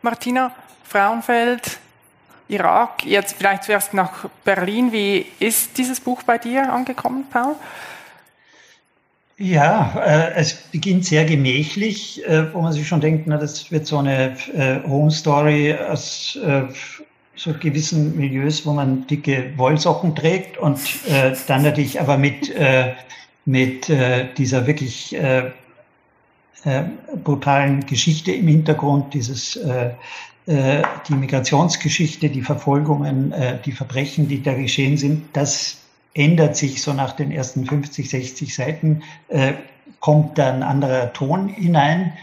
Martina, Frauenfeld, Irak, jetzt vielleicht zuerst nach Berlin. Wie ist dieses Buch bei dir angekommen, Paul? Ja, äh, es beginnt sehr gemächlich, äh, wo man sich schon denkt, na, das wird so eine äh, Home Story aus äh, so gewissen Milieus, wo man dicke Wollsocken trägt und äh, dann natürlich aber mit, äh, mit äh, dieser wirklich äh, äh, brutalen Geschichte im Hintergrund, dieses äh, äh, die Migrationsgeschichte, die Verfolgungen, äh, die Verbrechen, die da geschehen sind, das ändert sich so nach den ersten fünfzig, sechzig Seiten, äh, kommt da ein anderer Ton hinein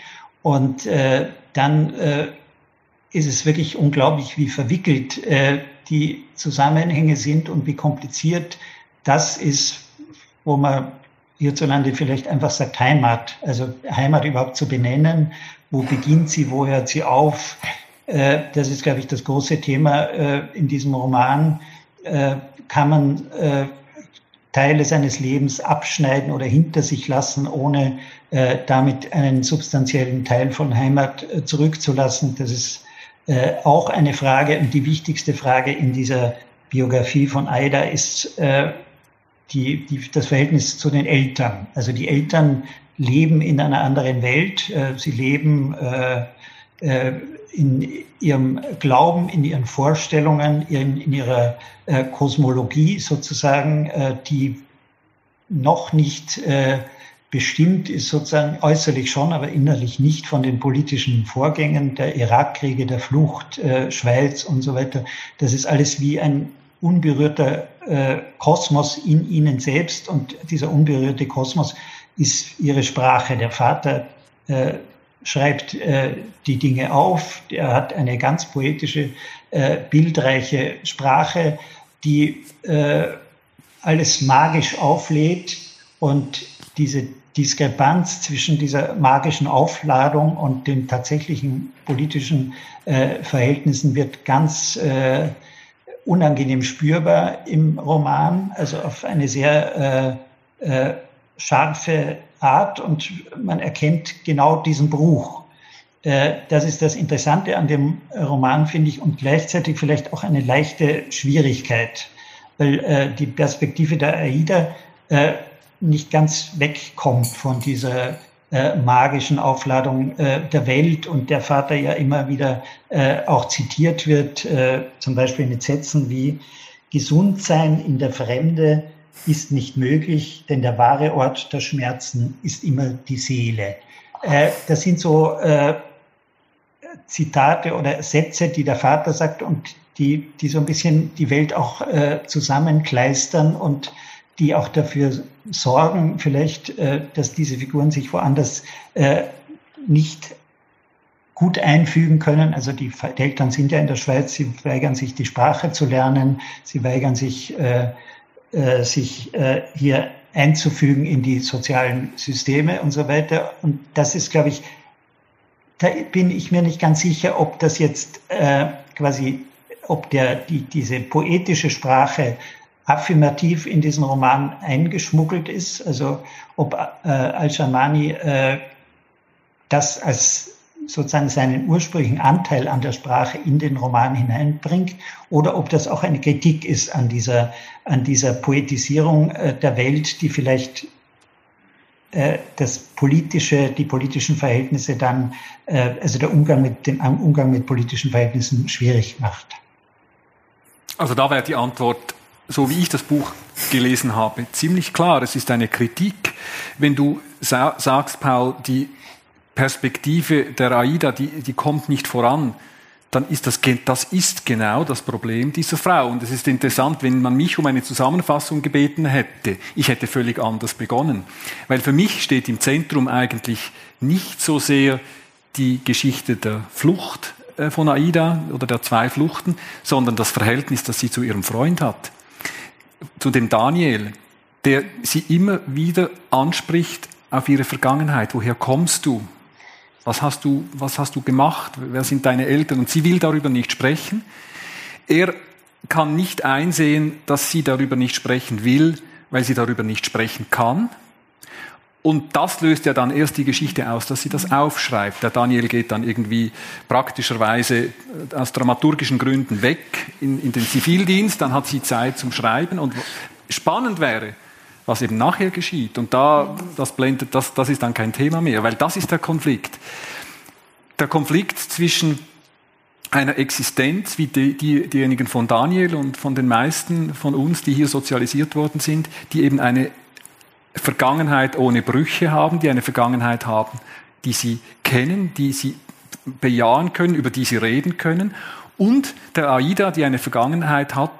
und äh, dann äh, ist es wirklich unglaublich, wie verwickelt äh, die Zusammenhänge sind und wie kompliziert das ist, wo man hierzulande vielleicht einfach sagt Heimat, also Heimat überhaupt zu benennen, wo beginnt sie, wo hört sie auf, äh, das ist, glaube ich, das große Thema äh, in diesem Roman, äh, kann man äh, Teile seines Lebens abschneiden oder hinter sich lassen, ohne äh, damit einen substanziellen Teil von Heimat äh, zurückzulassen. Das ist äh, auch eine Frage, und die wichtigste Frage in dieser Biografie von Aida ist äh, die, die, das Verhältnis zu den Eltern. Also die Eltern leben in einer anderen Welt, äh, sie leben äh, äh, in ihrem Glauben, in ihren Vorstellungen, in, in ihrer äh, Kosmologie sozusagen, äh, die noch nicht äh, bestimmt ist, sozusagen äußerlich schon, aber innerlich nicht von den politischen Vorgängen der Irakkriege, der Flucht, äh, Schweiz und so weiter. Das ist alles wie ein unberührter äh, Kosmos in ihnen selbst, und dieser unberührte Kosmos ist ihre Sprache. Der Vater äh, schreibt äh, die Dinge auf. Er hat eine ganz poetische, äh, bildreiche Sprache, die äh, alles magisch auflädt, und diese Diskrepanz zwischen dieser magischen Aufladung und den tatsächlichen politischen äh, Verhältnissen wird ganz äh, unangenehm spürbar im Roman, also auf eine sehr äh, äh, scharfe Art, und man erkennt genau diesen Bruch. Das ist das Interessante an dem Roman, finde ich, und gleichzeitig vielleicht auch eine leichte Schwierigkeit, weil die Perspektive der Aida nicht ganz wegkommt von dieser magischen Aufladung der Welt, und der Vater ja immer wieder auch zitiert wird, zum Beispiel mit Sätzen wie: Gesund sein in der Fremde ist nicht möglich, denn der wahre Ort der Schmerzen ist immer die Seele. Äh, das sind so äh, Zitate oder Sätze, die der Vater sagt und die, die so ein bisschen die Welt auch äh, zusammenkleistern und die auch dafür sorgen, vielleicht, äh, dass diese Figuren sich woanders äh, nicht gut einfügen können. Also die Eltern sind ja in der Schweiz, sie weigern sich, die Sprache zu lernen, sie weigern sich, äh, sich äh, hier einzufügen in die sozialen Systeme und so weiter. Und das ist, glaube ich, da bin ich mir nicht ganz sicher, ob das jetzt äh, quasi, ob der, die, diese poetische Sprache affirmativ in diesen Roman eingeschmuggelt ist, also ob äh, Al Shahmani äh, das als sozusagen seinen ursprünglichen Anteil an der Sprache in den Roman hineinbringt, oder ob das auch eine Kritik ist an dieser, an dieser Poetisierung äh, der Welt, die vielleicht äh, das politische, die politischen Verhältnisse dann, äh, also der Umgang mit den Umgang mit politischen Verhältnissen schwierig macht. Also da wäre die Antwort, so wie ich das Buch gelesen habe, ziemlich klar. Es ist eine Kritik. Wenn du sa- sagst, Paul, die Perspektive der Aida, die, die kommt nicht voran, dann ist das, das ist genau das Problem dieser Frau. Und es ist interessant, wenn man mich um eine Zusammenfassung gebeten hätte, ich hätte völlig anders begonnen. Weil für mich steht im Zentrum eigentlich nicht so sehr die Geschichte der Flucht von Aida oder der zwei Fluchten, sondern das Verhältnis, das sie zu ihrem Freund hat, zu dem Daniel, der sie immer wieder anspricht auf ihre Vergangenheit. Woher kommst du? Was hast du, was hast du gemacht? Wer sind deine Eltern? Und sie will darüber nicht sprechen. Er kann nicht einsehen, dass sie darüber nicht sprechen will, weil sie darüber nicht sprechen kann. Und das löst ja dann erst die Geschichte aus, dass sie das aufschreibt. Der Daniel geht dann irgendwie praktischerweise aus dramaturgischen Gründen weg in, in den Zivildienst. Dann hat sie Zeit zum Schreiben. Und spannend wäre, was eben nachher geschieht. Und da, das blendet, das, das ist dann kein Thema mehr, weil das ist der Konflikt. Der Konflikt zwischen einer Existenz, wie die, die, diejenigen von Daniel und von den meisten von uns, die hier sozialisiert worden sind, die eben eine Vergangenheit ohne Brüche haben, die eine Vergangenheit haben, die sie kennen, die sie bejahen können, über die sie reden können. Und der Aida, die eine Vergangenheit hat,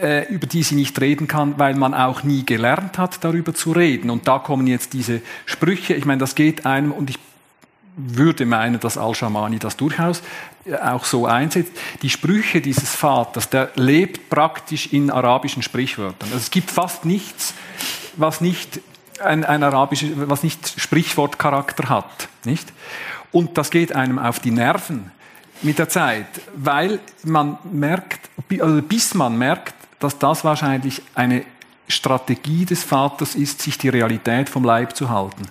äh, über die sie nicht reden kann, weil man auch nie gelernt hat, darüber zu reden. Und da kommen jetzt diese Sprüche. Ich meine, das geht einem, und ich würde meinen, dass Al Shahmani das durchaus auch so einsetzt. Die Sprüche dieses Vaters, der lebt praktisch in arabischen Sprichwörtern. Also es gibt fast nichts, was nicht ein, ein arabisches, was nicht Sprichwortcharakter hat, nicht? Und das geht einem auf die Nerven mit der Zeit, weil man merkt, also bis man merkt, dass das wahrscheinlich eine Strategie des Vaters ist, sich die Realität vom Leib zu halten.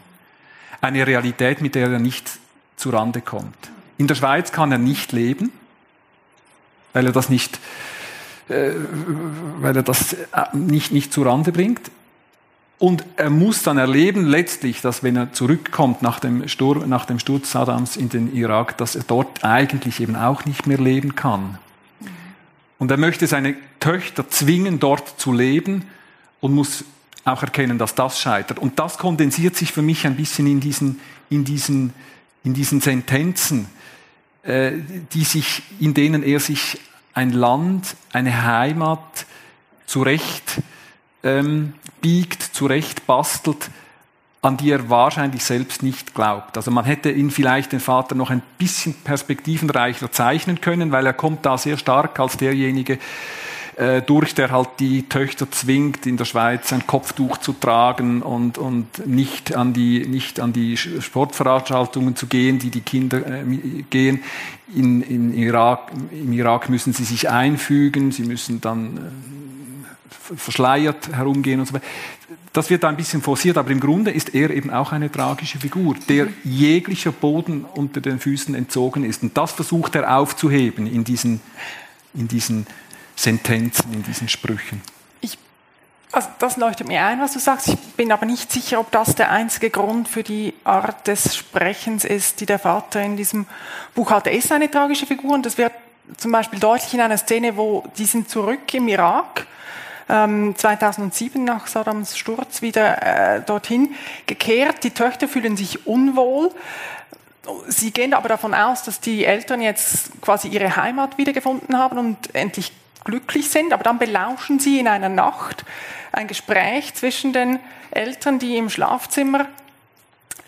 Eine Realität, mit der er nicht zu Rande kommt. In der Schweiz kann er nicht leben, weil er das nicht, äh, weil er das nicht, nicht zu Rande bringt. Und er muss dann erleben, letztlich, dass wenn er zurückkommt nach dem Sturm, nach dem Sturz Saddams in den Irak, dass er dort eigentlich eben auch nicht mehr leben kann. Und er möchte seine Töchter zwingen, dort zu leben und muss auch erkennen, dass das scheitert. Und das kondensiert sich für mich ein bisschen in diesen, in diesen, in diesen Sentenzen, äh, die sich, in denen er sich ein Land, eine Heimat zurecht ähm, biegt, zurecht bastelt, an die er wahrscheinlich selbst nicht glaubt. Also man hätte ihn vielleicht, den Vater, noch ein bisschen perspektivenreicher zeichnen können, weil er kommt da sehr stark als derjenige äh, durch, der halt die Töchter zwingt, in der Schweiz ein Kopftuch zu tragen und, und nicht an die, nicht an die Sportveranstaltungen zu gehen, die die Kinder äh, gehen. In, in Irak, im Irak müssen sie sich einfügen, sie müssen dann... Äh, verschleiert herumgehen und so weiter. Das wird da ein bisschen forciert, aber im Grunde ist er eben auch eine tragische Figur, der jeglicher Boden unter den Füßen entzogen ist. Und das versucht er aufzuheben in diesen, in diesen Sentenzen, in diesen Sprüchen. Ich, also das leuchtet mir ein, was du sagst. Ich bin aber nicht sicher, ob das der einzige Grund für die Art des Sprechens ist, die der Vater in diesem Buch hat. Er ist eine tragische Figur und das wird zum Beispiel deutlich in einer Szene, wo die sind zurück im Irak, zweitausendsieben nach Saddams Sturz wieder äh, dorthin gekehrt. Die Töchter fühlen sich unwohl. Sie gehen aber davon aus, dass die Eltern jetzt quasi ihre Heimat wiedergefunden haben und endlich glücklich sind. Aber dann belauschen sie in einer Nacht ein Gespräch zwischen den Eltern, die im Schlafzimmer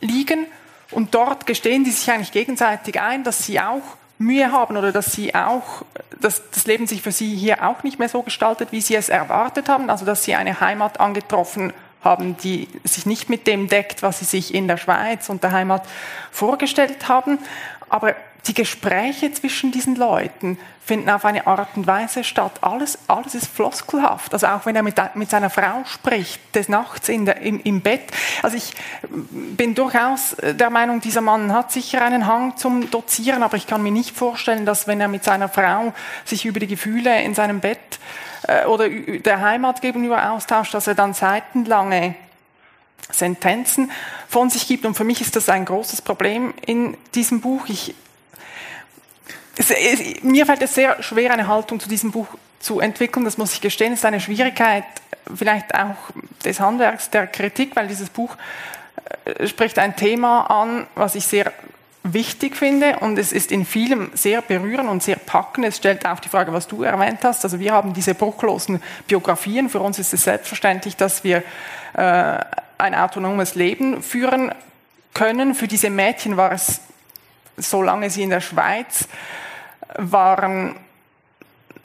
liegen. Und dort gestehen die sich eigentlich gegenseitig ein, dass sie auch Mühe haben oder dass sie auch, dass das Leben sich für sie hier auch nicht mehr so gestaltet, wie sie es erwartet haben, also dass sie eine Heimat angetroffen haben, die sich nicht mit dem deckt, was sie sich in der Schweiz und der Heimat vorgestellt haben. Aber die Gespräche zwischen diesen Leuten finden auf eine Art und Weise statt. Alles, alles ist floskelhaft. Also auch wenn er mit, mit seiner Frau spricht, des Nachts in der, im, im Bett. Also ich bin durchaus der Meinung, dieser Mann hat sicher einen Hang zum Dozieren, aber ich kann mir nicht vorstellen, dass wenn er mit seiner Frau sich über die Gefühle in seinem Bett äh, oder der Heimat gegenüber austauscht, dass er dann seitenlange Sentenzen von sich gibt. Und für mich ist das ein großes Problem in diesem Buch. Ich Es, es, mir fällt es sehr schwer, eine Haltung zu diesem Buch zu entwickeln. Das muss ich gestehen, ist eine Schwierigkeit vielleicht auch des Handwerks der Kritik, weil dieses Buch äh, spricht ein Thema an, was ich sehr wichtig finde. Und es ist in vielem sehr berührend und sehr packend. Es stellt auch die Frage, was du erwähnt hast. Also wir haben diese bruchlosen Biografien. Für uns ist es selbstverständlich, dass wir äh, ein autonomes Leben führen können. Für diese Mädchen war es solange sie in der Schweiz waren,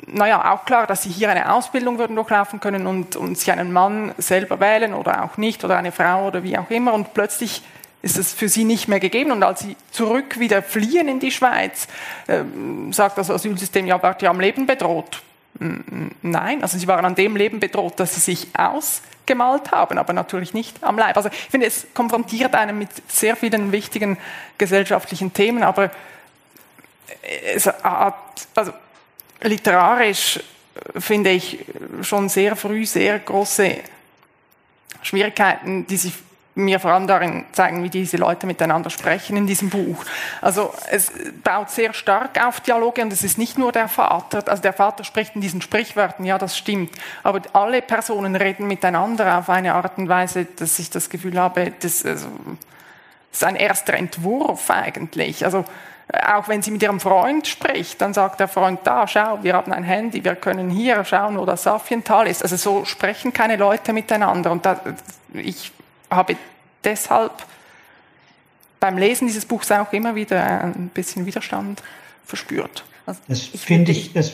naja, auch klar, dass sie hier eine Ausbildung würden durchlaufen können und, und sie einen Mann selber wählen oder auch nicht oder eine Frau oder wie auch immer, und plötzlich ist es für sie nicht mehr gegeben. Und als sie zurück wieder fliehen in die Schweiz, äh, sagt das Asylsystem, ja, wart ihr am Leben bedroht? Nein, also sie waren an dem Leben bedroht, dass sie sich ausgemalt haben, aber natürlich nicht am Leib. Also ich finde, es konfrontiert einen mit sehr vielen wichtigen gesellschaftlichen Themen, aber es hat, also literarisch finde ich schon sehr früh sehr große Schwierigkeiten, die sich mir vor allem darin zeigen, wie diese Leute miteinander sprechen in diesem Buch. Also es baut sehr stark auf Dialoge, und es ist nicht nur der Vater, also der Vater spricht in diesen Sprichwörtern, ja, das stimmt, aber alle Personen reden miteinander auf eine Art und Weise, dass ich das Gefühl habe, das, also, das ist ein erster Entwurf eigentlich. Also auch wenn sie mit ihrem Freund spricht, dann sagt der Freund, da, schau, wir haben ein Handy, wir können hier schauen, wo das Safiental ist. Also so sprechen keine Leute miteinander, und da, ich habe deshalb beim Lesen dieses Buchs auch immer wieder ein bisschen Widerstand verspürt. Also das finde ich, das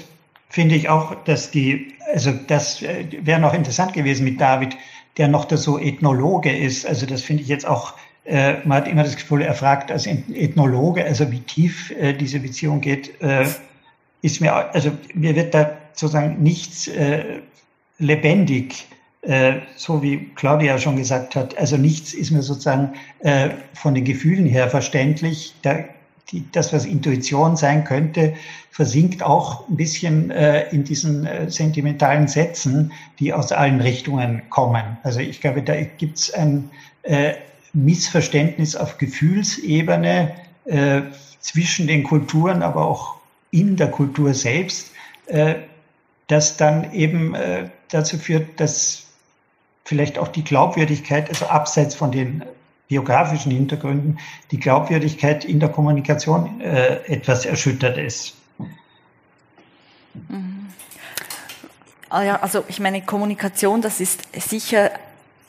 finde ich auch, dass die, also das wäre noch interessant gewesen mit David, der noch der so Ethnologe ist. Also das finde ich jetzt auch, äh, man hat immer das Gefühl, er fragt als Ethnologe, also wie tief äh, diese Beziehung geht, äh, ist mir, also mir wird da sozusagen nichts äh, lebendig. So wie Claudia schon gesagt hat, also nichts ist mir sozusagen äh, von den Gefühlen her verständlich. Da, die, das, was Intuition sein könnte, versinkt auch ein bisschen äh, in diesen äh, sentimentalen Sätzen, die aus allen Richtungen kommen. Also ich glaube, da gibt es ein äh, Missverständnis auf Gefühlsebene äh, zwischen den Kulturen, aber auch in der Kultur selbst, äh, das dann eben äh, dazu führt, dass vielleicht auch die Glaubwürdigkeit, also abseits von den biografischen Hintergründen, die Glaubwürdigkeit in der Kommunikation äh, etwas erschüttert ist. Mhm. Also ich meine, Kommunikation, das ist sicher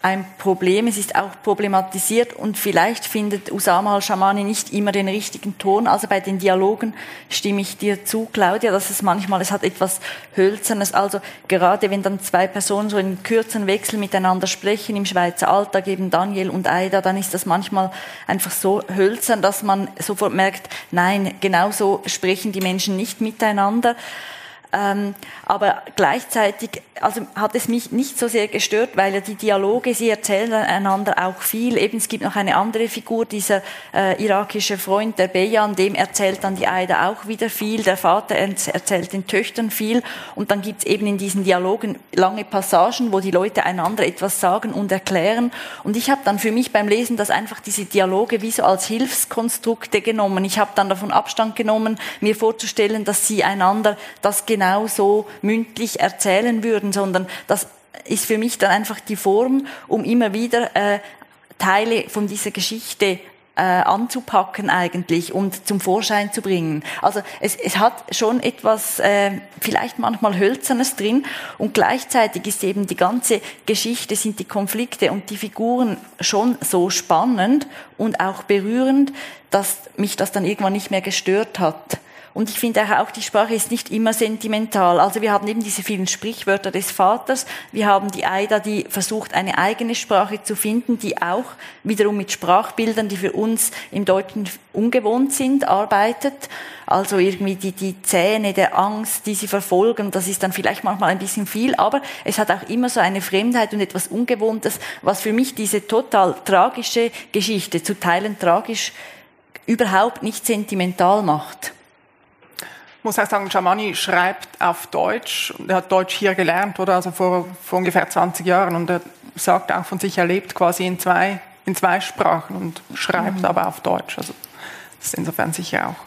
ein Problem, es ist auch problematisiert, und vielleicht findet Usama Al Shahmani nicht immer den richtigen Ton. Also bei den Dialogen stimme ich dir zu, Claudia, dass es manchmal, es hat etwas Hölzernes. Also gerade wenn dann zwei Personen so in kürzeren Wechsel miteinander sprechen, im Schweizer Alltag eben Daniel und Aida, dann ist das manchmal einfach so hölzern, dass man sofort merkt, nein, genau so sprechen die Menschen nicht miteinander. Ähm, aber gleichzeitig, also hat es mich nicht so sehr gestört, weil ja die Dialoge, sie erzählen einander auch viel. Eben, es gibt noch eine andere Figur, dieser äh, irakische Freund, der Beyan, dem erzählt dann die Aida auch wieder viel, der Vater erzählt den Töchtern viel, und dann gibt's eben in diesen Dialogen lange Passagen, wo die Leute einander etwas sagen und erklären, und ich habe dann für mich beim Lesen das einfach, diese Dialoge wie so als Hilfskonstrukte genommen. Ich habe dann davon Abstand genommen, mir vorzustellen, dass sie einander das genau so mündlich erzählen würden, sondern das ist für mich dann einfach die Form, um immer wieder äh, Teile von dieser Geschichte äh, anzupacken eigentlich und zum Vorschein zu bringen. Also es, es hat schon etwas äh, vielleicht manchmal Hölzernes drin, und gleichzeitig ist eben die ganze Geschichte, sind die Konflikte und die Figuren schon so spannend und auch berührend, dass mich das dann irgendwann nicht mehr gestört hat. Und ich finde auch, die Sprache ist nicht immer sentimental. Also wir haben eben diese vielen Sprichwörter des Vaters. Wir haben die Aida, die versucht, eine eigene Sprache zu finden, die auch wiederum mit Sprachbildern, die für uns im Deutschen ungewohnt sind, arbeitet. Also irgendwie die, die Zähne der Angst, die sie verfolgen, das ist dann vielleicht manchmal ein bisschen viel, aber es hat auch immer so eine Fremdheit und etwas Ungewohntes, was für mich diese total tragische Geschichte, zu Teilen tragisch, überhaupt nicht sentimental macht. Ich muss auch sagen, Shahmani schreibt auf Deutsch, er hat Deutsch hier gelernt, oder? Also vor, vor ungefähr zwanzig Jahren, und er sagt auch von sich, er lebt quasi in zwei, in zwei Sprachen und schreibt mhm. aber auf Deutsch. Also das ist insofern sicher auch.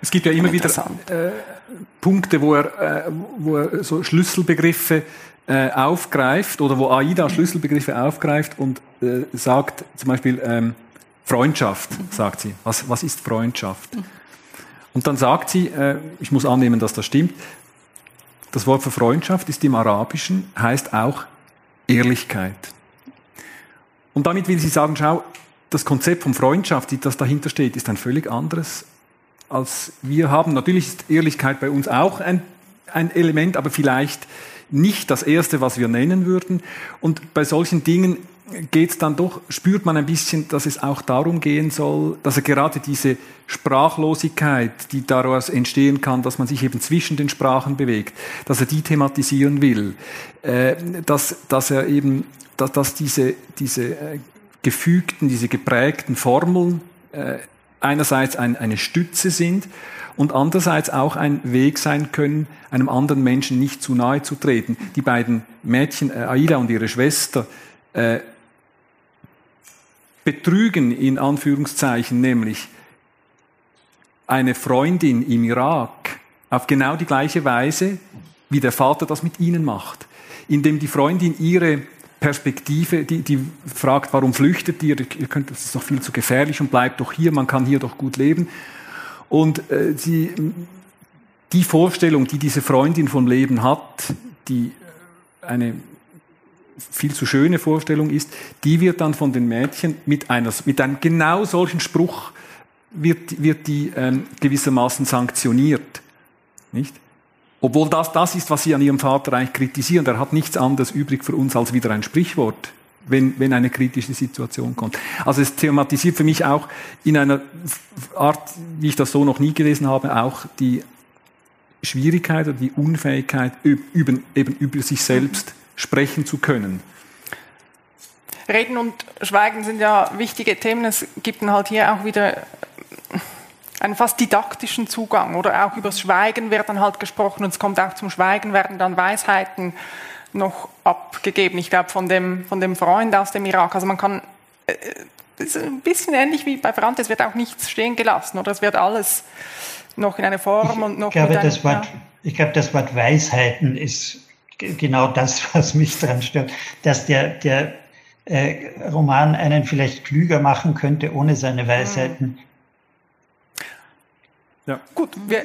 Es gibt ja immer wieder äh, Punkte, wo er, äh, wo er so Schlüsselbegriffe äh, aufgreift, oder wo Aida Schlüsselbegriffe aufgreift und äh, sagt zum Beispiel ähm, Freundschaft, mhm. sagt sie. Was, was ist Freundschaft? Mhm. Und dann sagt sie, äh, ich muss annehmen, dass das stimmt, das Wort für Freundschaft ist im Arabischen, heißt auch Ehrlichkeit. Und damit will sie sagen, schau, das Konzept von Freundschaft, das dahinter steht, ist ein völlig anderes als wir haben. Natürlich ist Ehrlichkeit bei uns auch ein, ein Element, aber vielleicht nicht das Erste, was wir nennen würden. Und bei solchen Dingen geht's dann doch, spürt man ein bisschen, dass es auch darum gehen soll, dass er gerade diese Sprachlosigkeit, die daraus entstehen kann, dass man sich eben zwischen den Sprachen bewegt, dass er die thematisieren will, äh, dass, dass er eben, dass, dass diese, diese äh, gefügten, diese geprägten Formeln äh, einerseits ein, eine Stütze sind und andererseits auch ein Weg sein können, einem anderen Menschen nicht zu nahe zu treten. Die beiden Mädchen, äh, Aida und ihre Schwester, äh, betrügen in Anführungszeichen nämlich eine Freundin im Irak auf genau die gleiche Weise, wie der Vater das mit ihnen macht, indem die Freundin ihre Perspektive, die, die fragt, warum flüchtet ihr, ihr könnt, das ist doch viel zu gefährlich und bleibt doch hier, man kann hier doch gut leben. Und äh, die, die Vorstellung, die diese Freundin vom Leben hat, die eine viel zu schöne Vorstellung ist, die wird dann von den Mädchen mit, einer, mit einem genau solchen Spruch wird, wird die ähm, gewissermaßen sanktioniert. Nicht? Obwohl das das ist, was sie an ihrem Vater eigentlich kritisieren. Er hat nichts anderes übrig für uns als wieder ein Sprichwort, wenn, wenn eine kritische Situation kommt. Also es thematisiert für mich auch in einer Art, wie ich das so noch nie gelesen habe, auch die Schwierigkeit oder die Unfähigkeit, über, eben über sich selbst sprechen zu können. Reden und Schweigen sind ja wichtige Themen. Es gibt dann halt hier auch wieder einen fast didaktischen Zugang, oder auch über das Schweigen wird dann halt gesprochen und es kommt auch zum Schweigen, werden dann Weisheiten noch abgegeben, ich glaube von dem, von dem Freund aus dem Irak. Also man kann, äh, ist ein bisschen ähnlich wie bei Ferrante, es wird auch nichts stehen gelassen, oder es wird alles noch in einer Form ich und noch glaube, mit einem, das Wort, ja. Ich glaube, das Wort Weisheiten ist g- genau das, was mich daran stört, dass der, der äh, Roman einen vielleicht klüger machen könnte ohne seine Weisheiten. Hm. Ja. Gut, wir,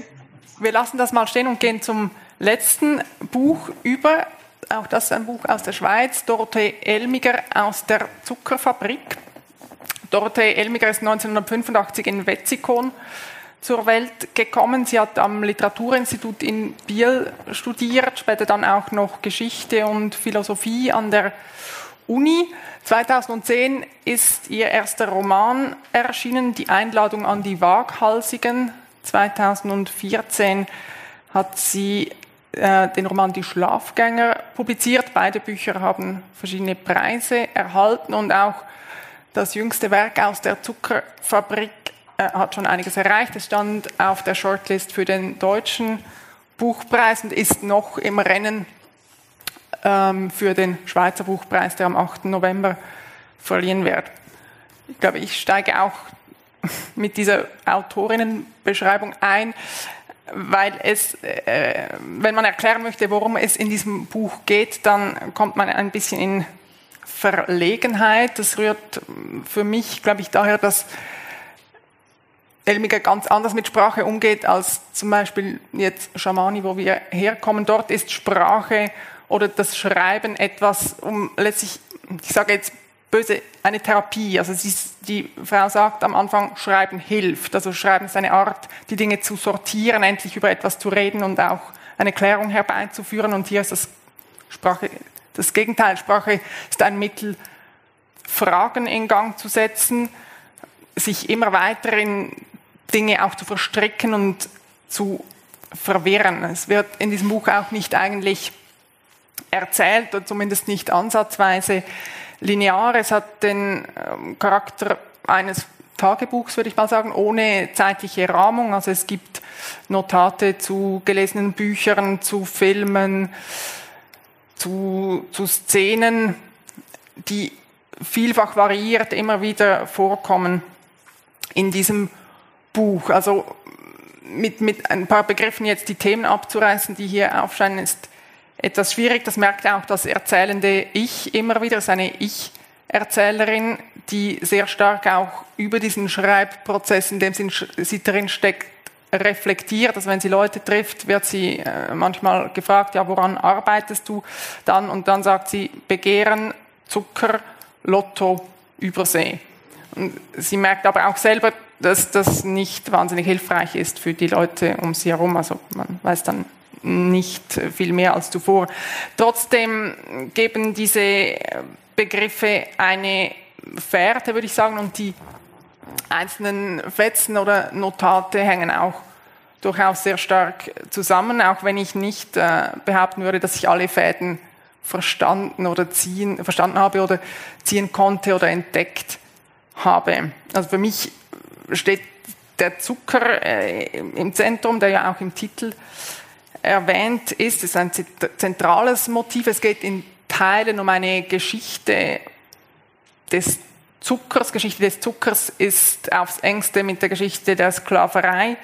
wir lassen das mal stehen und gehen zum letzten Buch über. Auch das ist ein Buch aus der Schweiz, Dorothee Elmiger, Aus der Zuckerfabrik. Dorothee Elmiger ist neunzehnhundertfünfundachtzig in Wetzikon zur Welt gekommen. Sie hat am Literaturinstitut in Biel studiert, später dann auch noch Geschichte und Philosophie an der Uni. zweitausendzehn ist ihr erster Roman erschienen, Die Einladung an die Waghalsigen. zweitausendvierzehn hat sie äh, den Roman Die Schlafgänger publiziert. Beide Bücher haben verschiedene Preise erhalten und auch das jüngste Werk Aus der Zuckerfabrik äh, hat schon einiges erreicht. Es stand auf der Shortlist für den Deutschen Buchpreis und ist noch im Rennen ähm, für den Schweizer Buchpreis, der am achten November verliehen wird. Ich glaube, ich steige auch mit dieser Autorinnenbeschreibung ein, weil es, äh, wenn man erklären möchte, worum es in diesem Buch geht, dann kommt man ein bisschen in Verlegenheit. Das rührt für mich, glaube ich, daher, dass Elmiger ganz anders mit Sprache umgeht als zum Beispiel jetzt Shahmani, wo wir herkommen. Dort ist Sprache oder das Schreiben etwas, um letztlich, ich sage jetzt, böse, eine Therapie. Also sie, die Frau sagt am Anfang, Schreiben hilft. Also Schreiben ist eine Art, die Dinge zu sortieren, endlich über etwas zu reden und auch eine Klärung herbeizuführen. Und hier ist das Sprache, das Gegenteil. Sprache ist ein Mittel, Fragen in Gang zu setzen, sich immer weiter in Dinge auch zu verstricken und zu verwirren. Es wird in diesem Buch auch nicht eigentlich erzählt oder zumindest nicht ansatzweise linear. Es hat den ähm, Charakter eines Tagebuchs, würde ich mal sagen, ohne zeitliche Rahmung. Also es gibt Notate zu gelesenen Büchern, zu Filmen, zu, zu Szenen, die vielfach variiert immer wieder vorkommen in diesem Buch. Also mit, mit ein paar Begriffen jetzt die Themen abzureißen, die hier aufscheinen, ist etwas schwierig, das merkt auch das erzählende Ich immer wieder, seine Ich-Erzählerin, die sehr stark auch über diesen Schreibprozess, in dem sie drin steckt, reflektiert. Also wenn sie Leute trifft, wird sie manchmal gefragt, ja, woran arbeitest du dann? Und dann sagt sie, Begehren, Zucker, Lotto, Übersee. Und sie merkt aber auch selber, dass das nicht wahnsinnig hilfreich ist für die Leute um sie herum. Also man weiß dann nicht viel mehr als zuvor. Trotzdem geben diese Begriffe eine Fährte, würde ich sagen, und die einzelnen Fetzen oder Notate hängen auch durchaus sehr stark zusammen, auch wenn ich nicht äh, behaupten würde, dass ich alle Fäden verstanden oder ziehen, verstanden habe oder ziehen konnte oder entdeckt habe. Also für mich steht der Zucker äh, im Zentrum, der ja auch im Titel erwähnt ist. Es ist ein zentrales Motiv. Es geht in Teilen um eine Geschichte des Zuckers. Geschichte des Zuckers ist aufs Engste mit der Geschichte der Sklaverei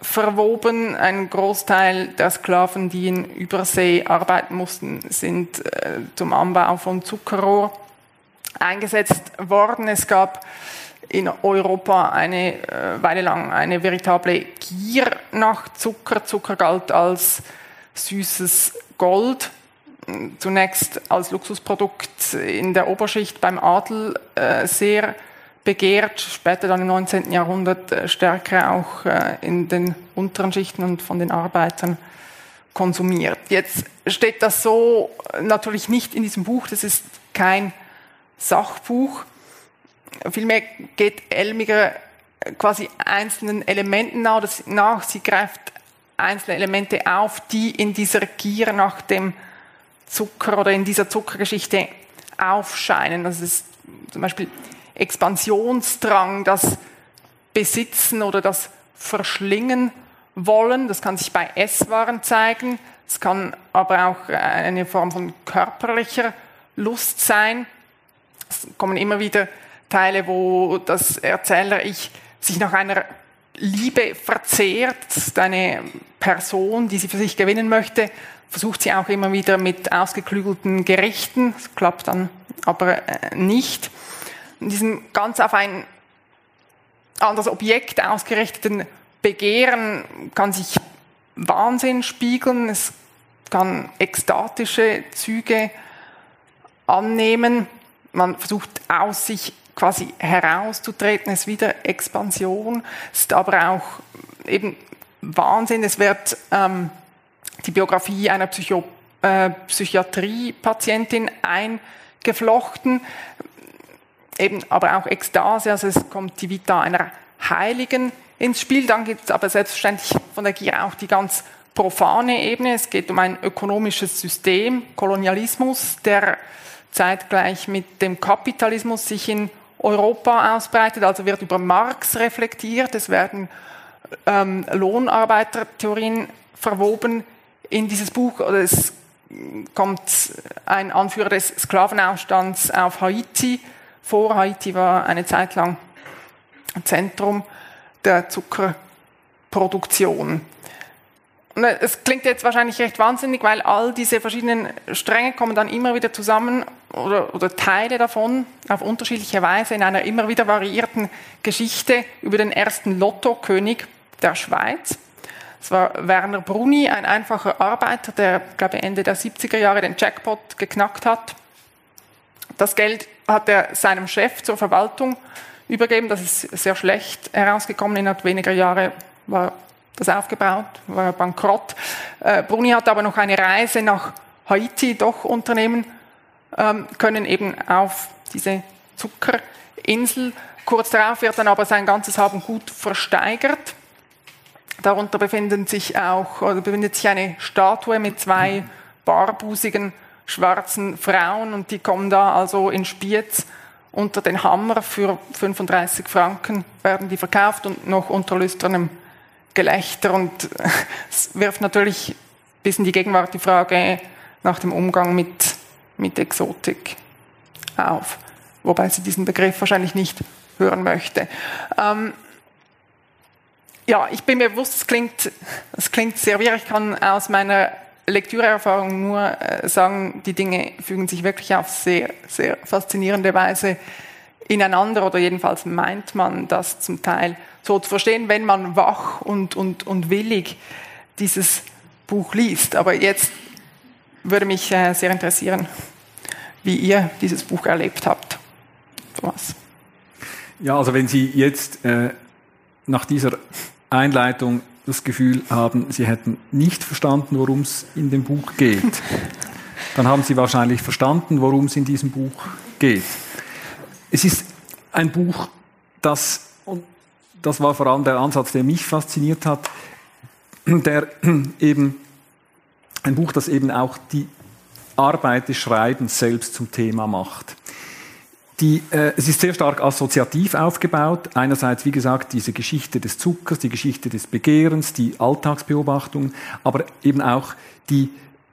verwoben. Ein Großteil der Sklaven, die in Übersee arbeiten mussten, sind äh, zum Anbau von Zuckerrohr eingesetzt worden. Es gab in Europa eine äh, Weile lang eine veritable Gier nach Zucker. Zucker galt als süßes Gold. Zunächst als Luxusprodukt in der Oberschicht beim Adel äh, sehr begehrt, später dann im neunzehnten Jahrhundert äh, stärker auch äh, in den unteren Schichten und von den Arbeitern konsumiert. Jetzt steht das so natürlich nicht in diesem Buch, das ist kein Sachbuch. Vielmehr geht Elmiger quasi einzelnen Elementen nach, sie greift einzelne Elemente auf, die in dieser Gier nach dem Zucker oder in dieser Zuckergeschichte aufscheinen. Das ist zum Beispiel Expansionsdrang, das Besitzen oder das Verschlingen wollen. Das kann sich bei Esswaren zeigen. Es kann aber auch eine Form von körperlicher Lust sein. Es kommen immer wieder Teile, wo das Erzähler-Ich sich nach einer Liebe verzehrt. Das ist eine Person, die sie für sich gewinnen möchte, versucht sie auch immer wieder mit ausgeklügelten Gerichten. Das klappt dann aber nicht. In diesem ganz auf ein anderes Objekt ausgerichteten Begehren kann sich Wahnsinn spiegeln. Es kann ekstatische Züge annehmen. Man versucht aus sich quasi herauszutreten. Es ist wieder Expansion. Es ist aber auch eben Wahnsinn. Es wird ähm, die Biografie einer Psycho- äh, Psychiatrie-Patientin eingeflochten, eben aber auch Ekstase, also es kommt die Vita einer Heiligen ins Spiel. Dann gibt es aber selbstverständlich von der Gier auch die ganz profane Ebene. Es geht um ein ökonomisches System, Kolonialismus, der zeitgleich mit dem Kapitalismus sich in Europa ausbreitet, also wird über Marx reflektiert, es werden ähm, Lohnarbeitertheorien verwoben in dieses Buch, oder es kommt ein Anführer des Sklavenaufstands auf Haiti vor. Haiti war eine Zeit lang Zentrum der Zuckerproduktion. Und es klingt jetzt wahrscheinlich recht wahnsinnig, weil all diese verschiedenen Stränge kommen dann immer wieder zusammen oder, oder Teile davon auf unterschiedliche Weise in einer immer wieder variierten Geschichte über den ersten Lottokönig der Schweiz. Es war Werner Bruni, ein einfacher Arbeiter, der, glaube ich, Ende der siebziger Jahre den Jackpot geknackt hat. Das Geld hat er seinem Chef zur Verwaltung übergeben. Das ist sehr schlecht herausgekommen. Innerhalb weniger Jahre war das aufgebaut, war er bankrott. Bruni hat aber noch eine Reise nach Haiti doch unternehmen können, eben auf diese Zuckerinsel. Kurz darauf wird dann aber sein ganzes Hab und Gut versteigert. Darunter befindet sich auch oder befindet sich eine Statue mit zwei barbusigen schwarzen Frauen und die kommen da also in Spiez unter den Hammer. Für fünfunddreißig Franken werden die verkauft und noch unter lüsternem Gelächter. Und es wirft natürlich bis in die Gegenwart die Frage nach dem Umgang mit, mit Exotik auf, wobei sie diesen Begriff wahrscheinlich nicht hören möchte. Ähm, Ja, ich bin mir bewusst, es klingt, es klingt sehr wirr. Ich kann aus meiner Lektüreerfahrung nur sagen, die Dinge fügen sich wirklich auf sehr, sehr faszinierende Weise ineinander, oder jedenfalls meint man das zum Teil so zu verstehen, wenn man wach und, und, und willig dieses Buch liest. Aber jetzt würde mich sehr interessieren, wie ihr dieses Buch erlebt habt. Thomas. Ja, also wenn Sie jetzt äh, nach dieser Einleitung das Gefühl haben, Sie hätten nicht verstanden, worum es in dem Buch geht, dann haben Sie wahrscheinlich verstanden, worum es in diesem Buch geht. Es ist ein Buch, das, und das war vor allem der Ansatz, der mich fasziniert hat, der eben ein Buch, das eben auch die Arbeit des Schreibens selbst zum Thema macht. Die, äh, es ist sehr stark assoziativ aufgebaut. Einerseits, wie gesagt, diese Geschichte des Zuckers, die Geschichte des Begehrens, die Alltagsbeobachtungen, aber eben auch die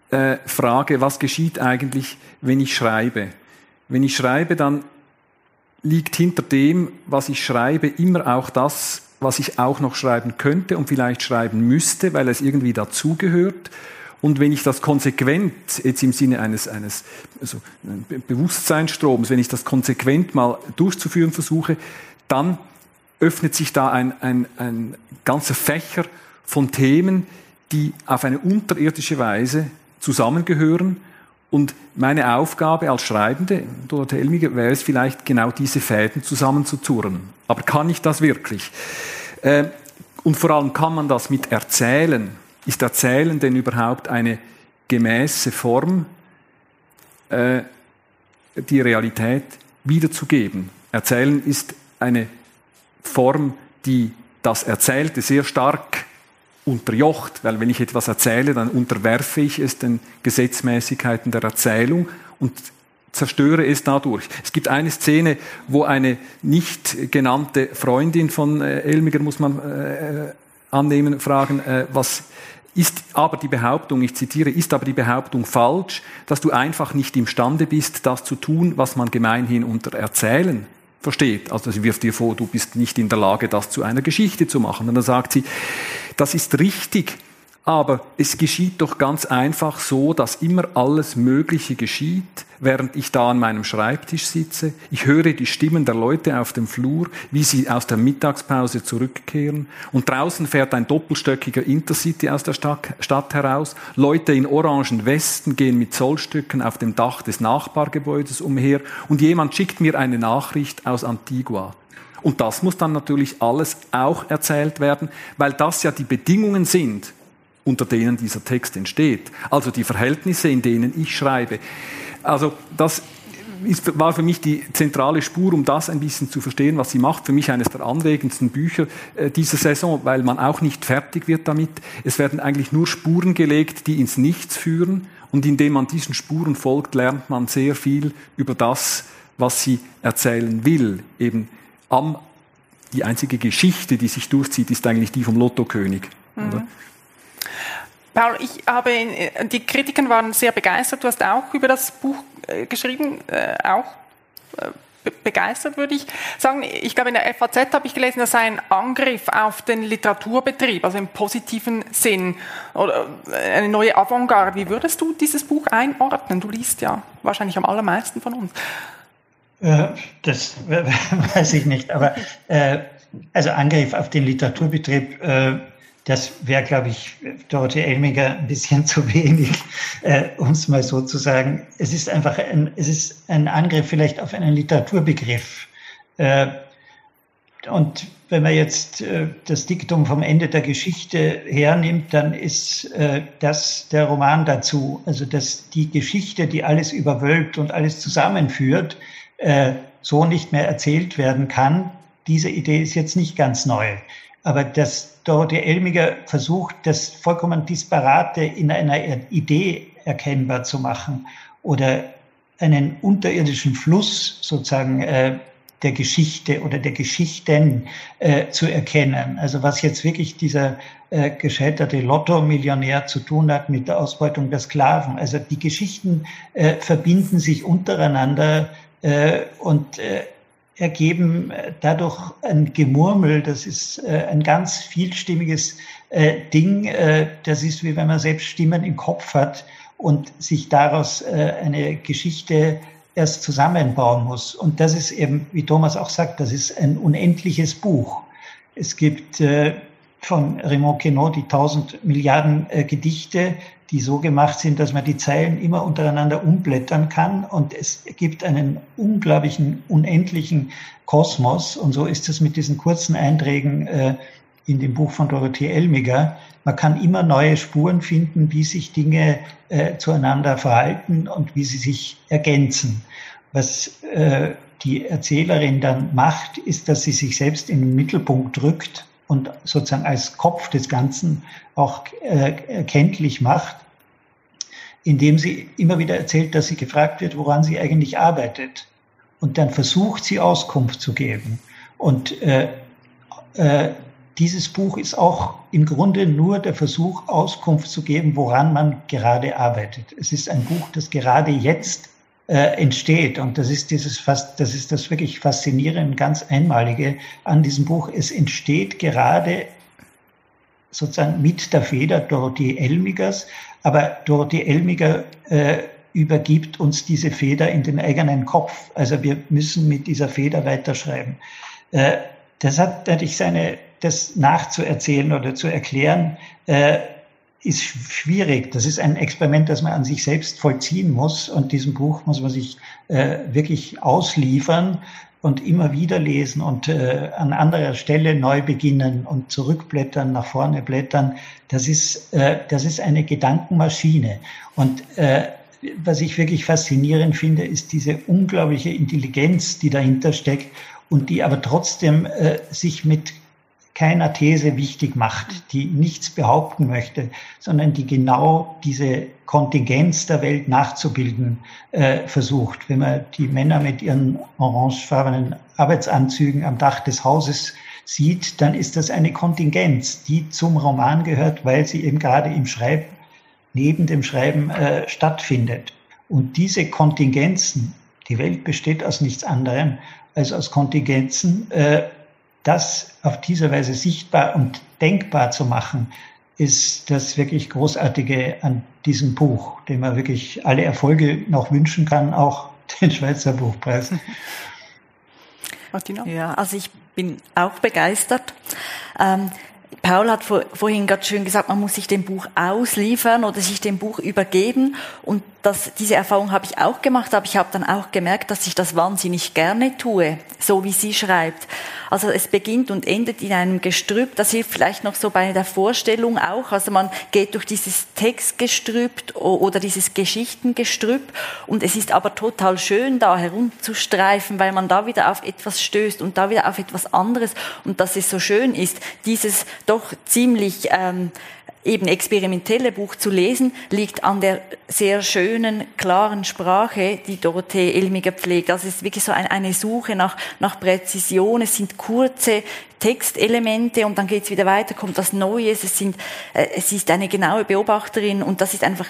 äh, Frage, was geschieht eigentlich, wenn ich schreibe? Wenn ich schreibe, dann liegt hinter dem, was ich schreibe, immer auch das, was ich auch noch schreiben könnte und vielleicht schreiben müsste, weil es irgendwie dazugehört. Und wenn ich das konsequent, jetzt im Sinne eines, eines also Bewusstseinsstroms, wenn ich das konsequent mal durchzuführen versuche, dann öffnet sich da ein, ein, ein ganzer Fächer von Themen, die auf eine unterirdische Weise zusammengehören. Und meine Aufgabe als Schreibende, Dorothee Elmiger, wäre es vielleicht, genau diese Fäden zusammenzuzurren. Aber kann ich das wirklich? Und vor allem, kann man das mit Erzählen? Ist Erzählen denn überhaupt eine gemäße Form, äh, die Realität wiederzugeben? Erzählen ist eine Form, die das Erzählte sehr stark unterjocht, weil wenn ich etwas erzähle, dann unterwerfe ich es den Gesetzmäßigkeiten der Erzählung und zerstöre es dadurch. Es gibt eine Szene, wo eine nicht genannte Freundin von äh, Elmiger, muss man äh, annehmen, fragen, äh, was ist aber die Behauptung, ich zitiere, ist aber die Behauptung falsch, dass du einfach nicht imstande bist, das zu tun, was man gemeinhin unter Erzählen versteht. Also sie wirft dir vor, du bist nicht in der Lage, das zu einer Geschichte zu machen. Und dann sagt sie, das ist richtig, aber es geschieht doch ganz einfach so, dass immer alles Mögliche geschieht, während ich da an meinem Schreibtisch sitze. Ich höre die Stimmen der Leute auf dem Flur, wie sie aus der Mittagspause zurückkehren. Und draußen fährt ein doppelstöckiger Intercity aus der Stadt heraus. Leute in orangen Westen gehen mit Zollstöcken auf dem Dach des Nachbargebäudes umher. Und jemand schickt mir eine Nachricht aus Antigua. Und das muss dann natürlich alles auch erzählt werden, weil das ja die Bedingungen sind, unter denen dieser Text entsteht. Also die Verhältnisse, in denen ich schreibe. Also das ist, war für mich die zentrale Spur, um das ein bisschen zu verstehen, was sie macht. Für mich eines der anregendsten Bücher äh, dieser Saison, weil man auch nicht fertig wird damit. Es werden eigentlich nur Spuren gelegt, die ins Nichts führen. Und indem man diesen Spuren folgt, lernt man sehr viel über das, was sie erzählen will. Eben am, die einzige Geschichte, die sich durchzieht, ist eigentlich die vom Lottokönig. Mhm. Oder? Paul, ich habe, die Kritiken waren sehr begeistert. Du hast auch über das Buch geschrieben, auch begeistert, würde ich sagen. Ich glaube, in der F A Z habe ich gelesen, das sei ein Angriff auf den Literaturbetrieb, also im positiven Sinn, oder eine neue Avantgarde. Wie würdest du dieses Buch einordnen? Du liest ja wahrscheinlich am allermeisten von uns. Das weiß ich nicht, aber also Angriff auf den Literaturbetrieb, das wäre, glaube ich, Dorothee Elmiger ein bisschen zu wenig, äh, um es mal so zu sagen. Es ist einfach ein, es ist ein Angriff vielleicht auf einen Literaturbegriff. Äh, und wenn man jetzt äh, das Diktum vom Ende der Geschichte hernimmt, dann ist äh, das der Roman dazu. Also dass die Geschichte, die alles überwölbt und alles zusammenführt, äh, so nicht mehr erzählt werden kann. Diese Idee ist jetzt nicht ganz neu. Aber dass Dorothee Elmiger versucht, das vollkommen Disparate in einer Idee erkennbar zu machen oder einen unterirdischen Fluss sozusagen äh, der Geschichte oder der Geschichten äh, zu erkennen. Also was jetzt wirklich dieser äh, gescheiterte Lotto-Millionär zu tun hat mit der Ausbeutung der Sklaven. Also die Geschichten äh, verbinden sich untereinander äh, und äh, ergeben dadurch ein Gemurmel, das ist äh, ein ganz vielstimmiges äh, Ding, äh, das ist wie wenn man selbst Stimmen im Kopf hat und sich daraus äh, eine Geschichte erst zusammenbauen muss. Und das ist eben, wie Thomas auch sagt, das ist ein unendliches Buch. Es gibt äh, von Raymond Queneau die tausend Milliarden äh, Gedichte, die so gemacht sind, dass man die Zeilen immer untereinander umblättern kann. Und es gibt einen unglaublichen, unendlichen Kosmos. Und so ist es mit diesen kurzen Einträgen äh, in dem Buch von Dorothee Elmiger. Man kann immer neue Spuren finden, wie sich Dinge äh, zueinander verhalten und wie sie sich ergänzen. Was äh, die Erzählerin dann macht, ist, dass sie sich selbst in den Mittelpunkt drückt und sozusagen als Kopf des Ganzen auch äh, erkenntlich macht, indem sie immer wieder erzählt, dass sie gefragt wird, woran sie eigentlich arbeitet. Und dann versucht sie, Auskunft zu geben. Und äh, äh, dieses Buch ist auch im Grunde nur der Versuch, Auskunft zu geben, woran man gerade arbeitet. Es ist ein Buch, das gerade jetzt Äh, entsteht. Und das ist dieses fast, das ist das wirklich Faszinierende, ganz Einmalige an diesem Buch. Es entsteht gerade sozusagen mit der Feder Dorothee Elmigers, aber Dorothee Elmiger äh, übergibt uns diese Feder in den eigenen Kopf. Also wir müssen mit dieser Feder weiterschreiben. Äh, das hat natürlich seine, das nachzuerzählen oder zu erklären, äh, ist schwierig. Das ist ein Experiment, das man an sich selbst vollziehen muss. Und diesem Buch muss man sich äh, wirklich ausliefern und immer wieder lesen und äh, an anderer Stelle neu beginnen und zurückblättern, nach vorne blättern. Das ist, äh, das ist eine Gedankenmaschine. Und äh, was ich wirklich faszinierend finde, ist diese unglaubliche Intelligenz, die dahinter steckt und die aber trotzdem äh, sich mit keiner These wichtig macht, die nichts behaupten möchte, sondern die genau diese Kontingenz der Welt nachzubilden äh, versucht. Wenn man die Männer mit ihren orangefarbenen Arbeitsanzügen am Dach des Hauses sieht, dann ist das eine Kontingenz, die zum Roman gehört, weil sie eben gerade im Schreiben, neben dem Schreiben äh, stattfindet. Und diese Kontingenzen, die Welt besteht aus nichts anderem als aus Kontingenzen, äh, das auf diese Weise sichtbar und denkbar zu machen, ist das wirklich Großartige an diesem Buch, dem man wirklich alle Erfolge noch wünschen kann, auch den Schweizer Buchpreis. Martina? Ja, also ich bin auch begeistert. Ähm, Paul hat vor, vorhin ganz schön gesagt, man muss sich dem Buch ausliefern oder sich dem Buch übergeben. Und das, diese Erfahrung habe ich auch gemacht, aber ich habe dann auch gemerkt, dass ich das wahnsinnig gerne tue, so wie sie schreibt. Also es beginnt und endet in einem Gestrüpp. Das hilft vielleicht noch so bei der Vorstellung auch. Also man geht durch dieses Textgestrüpp oder dieses Geschichtengestrüpp und es ist aber total schön, da herumzustreifen, weil man da wieder auf etwas stößt und da wieder auf etwas anderes. Und dass es so schön ist, dieses doch ziemlich ähm, eben experimentelle Buch zu lesen, liegt an der sehr schönen, klaren Sprache, die Dorothee Elmiger pflegt. Also es ist wirklich so ein, eine Suche nach, nach Präzision. Es sind kurze Textelemente und dann geht's wieder weiter, kommt was Neues. Es sind, äh, es ist eine genaue Beobachterin und das ist einfach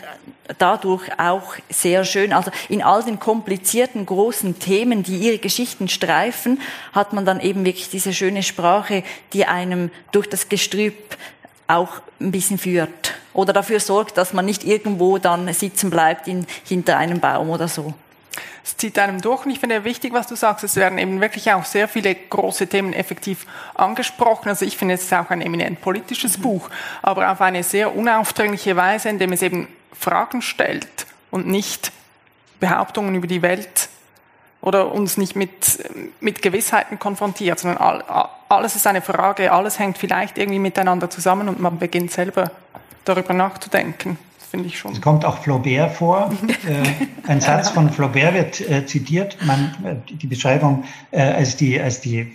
dadurch auch sehr schön. Also in all den komplizierten, großen Themen, die ihre Geschichten streifen, hat man dann eben wirklich diese schöne Sprache, die einem durch das Gestrüpp auch ein bisschen führt oder dafür sorgt, dass man nicht irgendwo dann sitzen bleibt in, hinter einem Baum oder so. Es zieht einem durch und ich finde wichtig, was du sagst, es werden eben wirklich auch sehr viele große Themen effektiv angesprochen. Also ich finde, es ist auch ein eminent politisches mhm. Buch, aber auf eine sehr unaufdringliche Weise, indem es eben Fragen stellt und nicht Behauptungen über die Welt oder uns nicht mit, mit Gewissheiten konfrontiert, sondern all, alles ist eine Frage, alles hängt vielleicht irgendwie miteinander zusammen und man beginnt selber darüber nachzudenken. Das finde ich schon. Es kommt auch Flaubert vor. äh, ein Satz von Flaubert wird äh, zitiert. Man, äh, die Beschreibung, äh, als, die, als die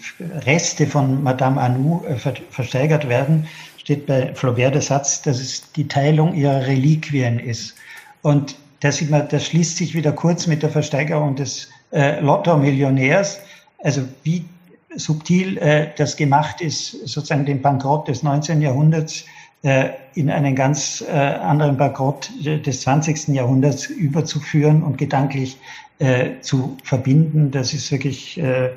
Reste von Madame Arnoux äh, ver- versteigert werden, steht bei Flaubert der Satz, dass es die Teilung ihrer Reliquien ist. Und das, sieht man, das schließt sich wieder kurz mit der Versteigerung des äh, Lotto-Millionärs. Also wie subtil äh, das gemacht ist, sozusagen den Bankrott des neunzehnten Jahrhunderts äh, in einen ganz äh, anderen Bankrott des zwanzigsten Jahrhunderts überzuführen und gedanklich äh, zu verbinden, das ist wirklich äh,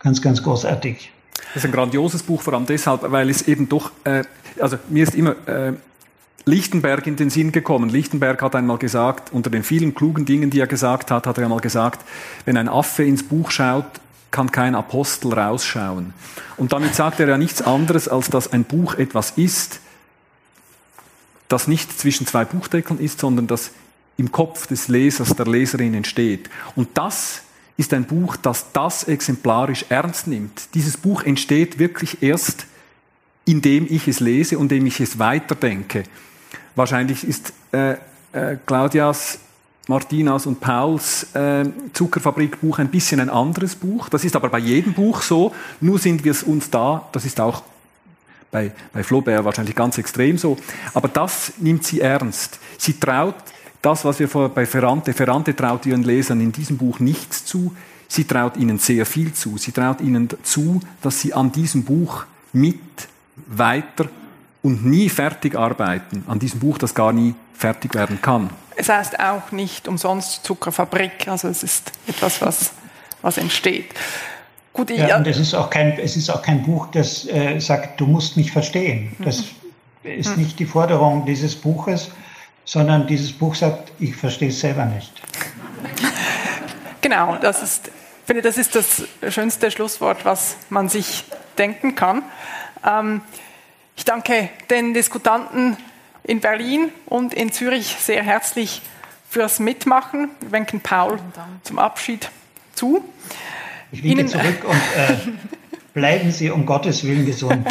ganz, ganz großartig. Das ist ein grandioses Buch, vor allem deshalb, weil es eben doch, äh, also mir ist immer äh, Lichtenberg in den Sinn gekommen. Lichtenberg hat einmal gesagt, unter den vielen klugen Dingen, die er gesagt hat, hat er einmal gesagt, wenn ein Affe ins Buch schaut, kann kein Apostel rausschauen. Und damit sagt er ja nichts anderes, als dass ein Buch etwas ist, das nicht zwischen zwei Buchdeckeln ist, sondern das im Kopf des Lesers, der Leserin entsteht. Und das ist ein Buch, das das exemplarisch ernst nimmt. Dieses Buch entsteht wirklich erst, indem ich es lese und indem ich es weiterdenke. Wahrscheinlich ist äh, äh, Claudias, Martinas und Pauls äh, Zuckerfabrikbuch ein bisschen ein anderes Buch. Das ist aber bei jedem Buch so. Nur sind wir es uns da, das ist auch bei, bei Flaubert wahrscheinlich ganz extrem so. Aber das nimmt sie ernst. Sie traut das, was wir vor, bei Ferrante, Ferrante traut ihren Lesern in diesem Buch nichts zu. Sie traut ihnen sehr viel zu. Sie traut ihnen zu, dass sie an diesem Buch mit, weiter und nie fertig arbeiten. An diesem Buch, das gar nie fertig werden kann. Es heißt auch nicht umsonst Zuckerfabrik, also es ist etwas, was, was entsteht. Gut, ich ja, und es ist auch kein, es ist auch kein Buch, das äh, sagt, du musst mich verstehen. Das mhm. ist nicht die Forderung dieses Buches, sondern dieses Buch sagt, ich verstehe es selber nicht. Genau, das ist, ich finde, das ist das schönste Schlusswort, was man sich denken kann. Ähm, ich danke den Diskutanten in Berlin und in Zürich sehr herzlich fürs Mitmachen. Wir winken Paul zum Abschied zu. Ich winke Ihnen zurück und äh, bleiben Sie um Gottes Willen gesund.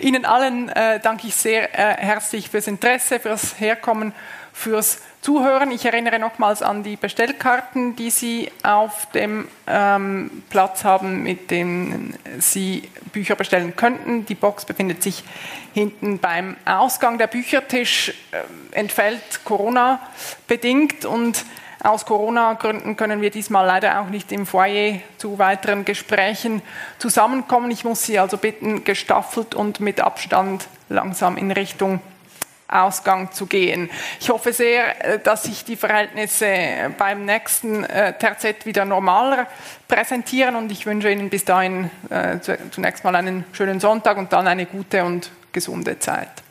Ihnen allen äh, danke ich sehr äh, herzlich fürs Interesse, fürs Herkommen, fürs Zuhören. Ich erinnere nochmals an die Bestellkarten, die Sie auf dem ähm, Platz haben, mit denen Sie Bücher bestellen könnten. Die Box befindet sich hinten beim Ausgang. Der Büchertisch äh, entfällt Corona-bedingt und aus Corona-Gründen können wir diesmal leider auch nicht im Foyer zu weiteren Gesprächen zusammenkommen. Ich muss Sie also bitten, gestaffelt und mit Abstand langsam in Richtung Ausgang zu gehen. Ich hoffe sehr, dass sich die Verhältnisse beim nächsten Terzett wieder normaler präsentieren und ich wünsche Ihnen bis dahin zunächst mal einen schönen Sonntag und dann eine gute und gesunde Zeit.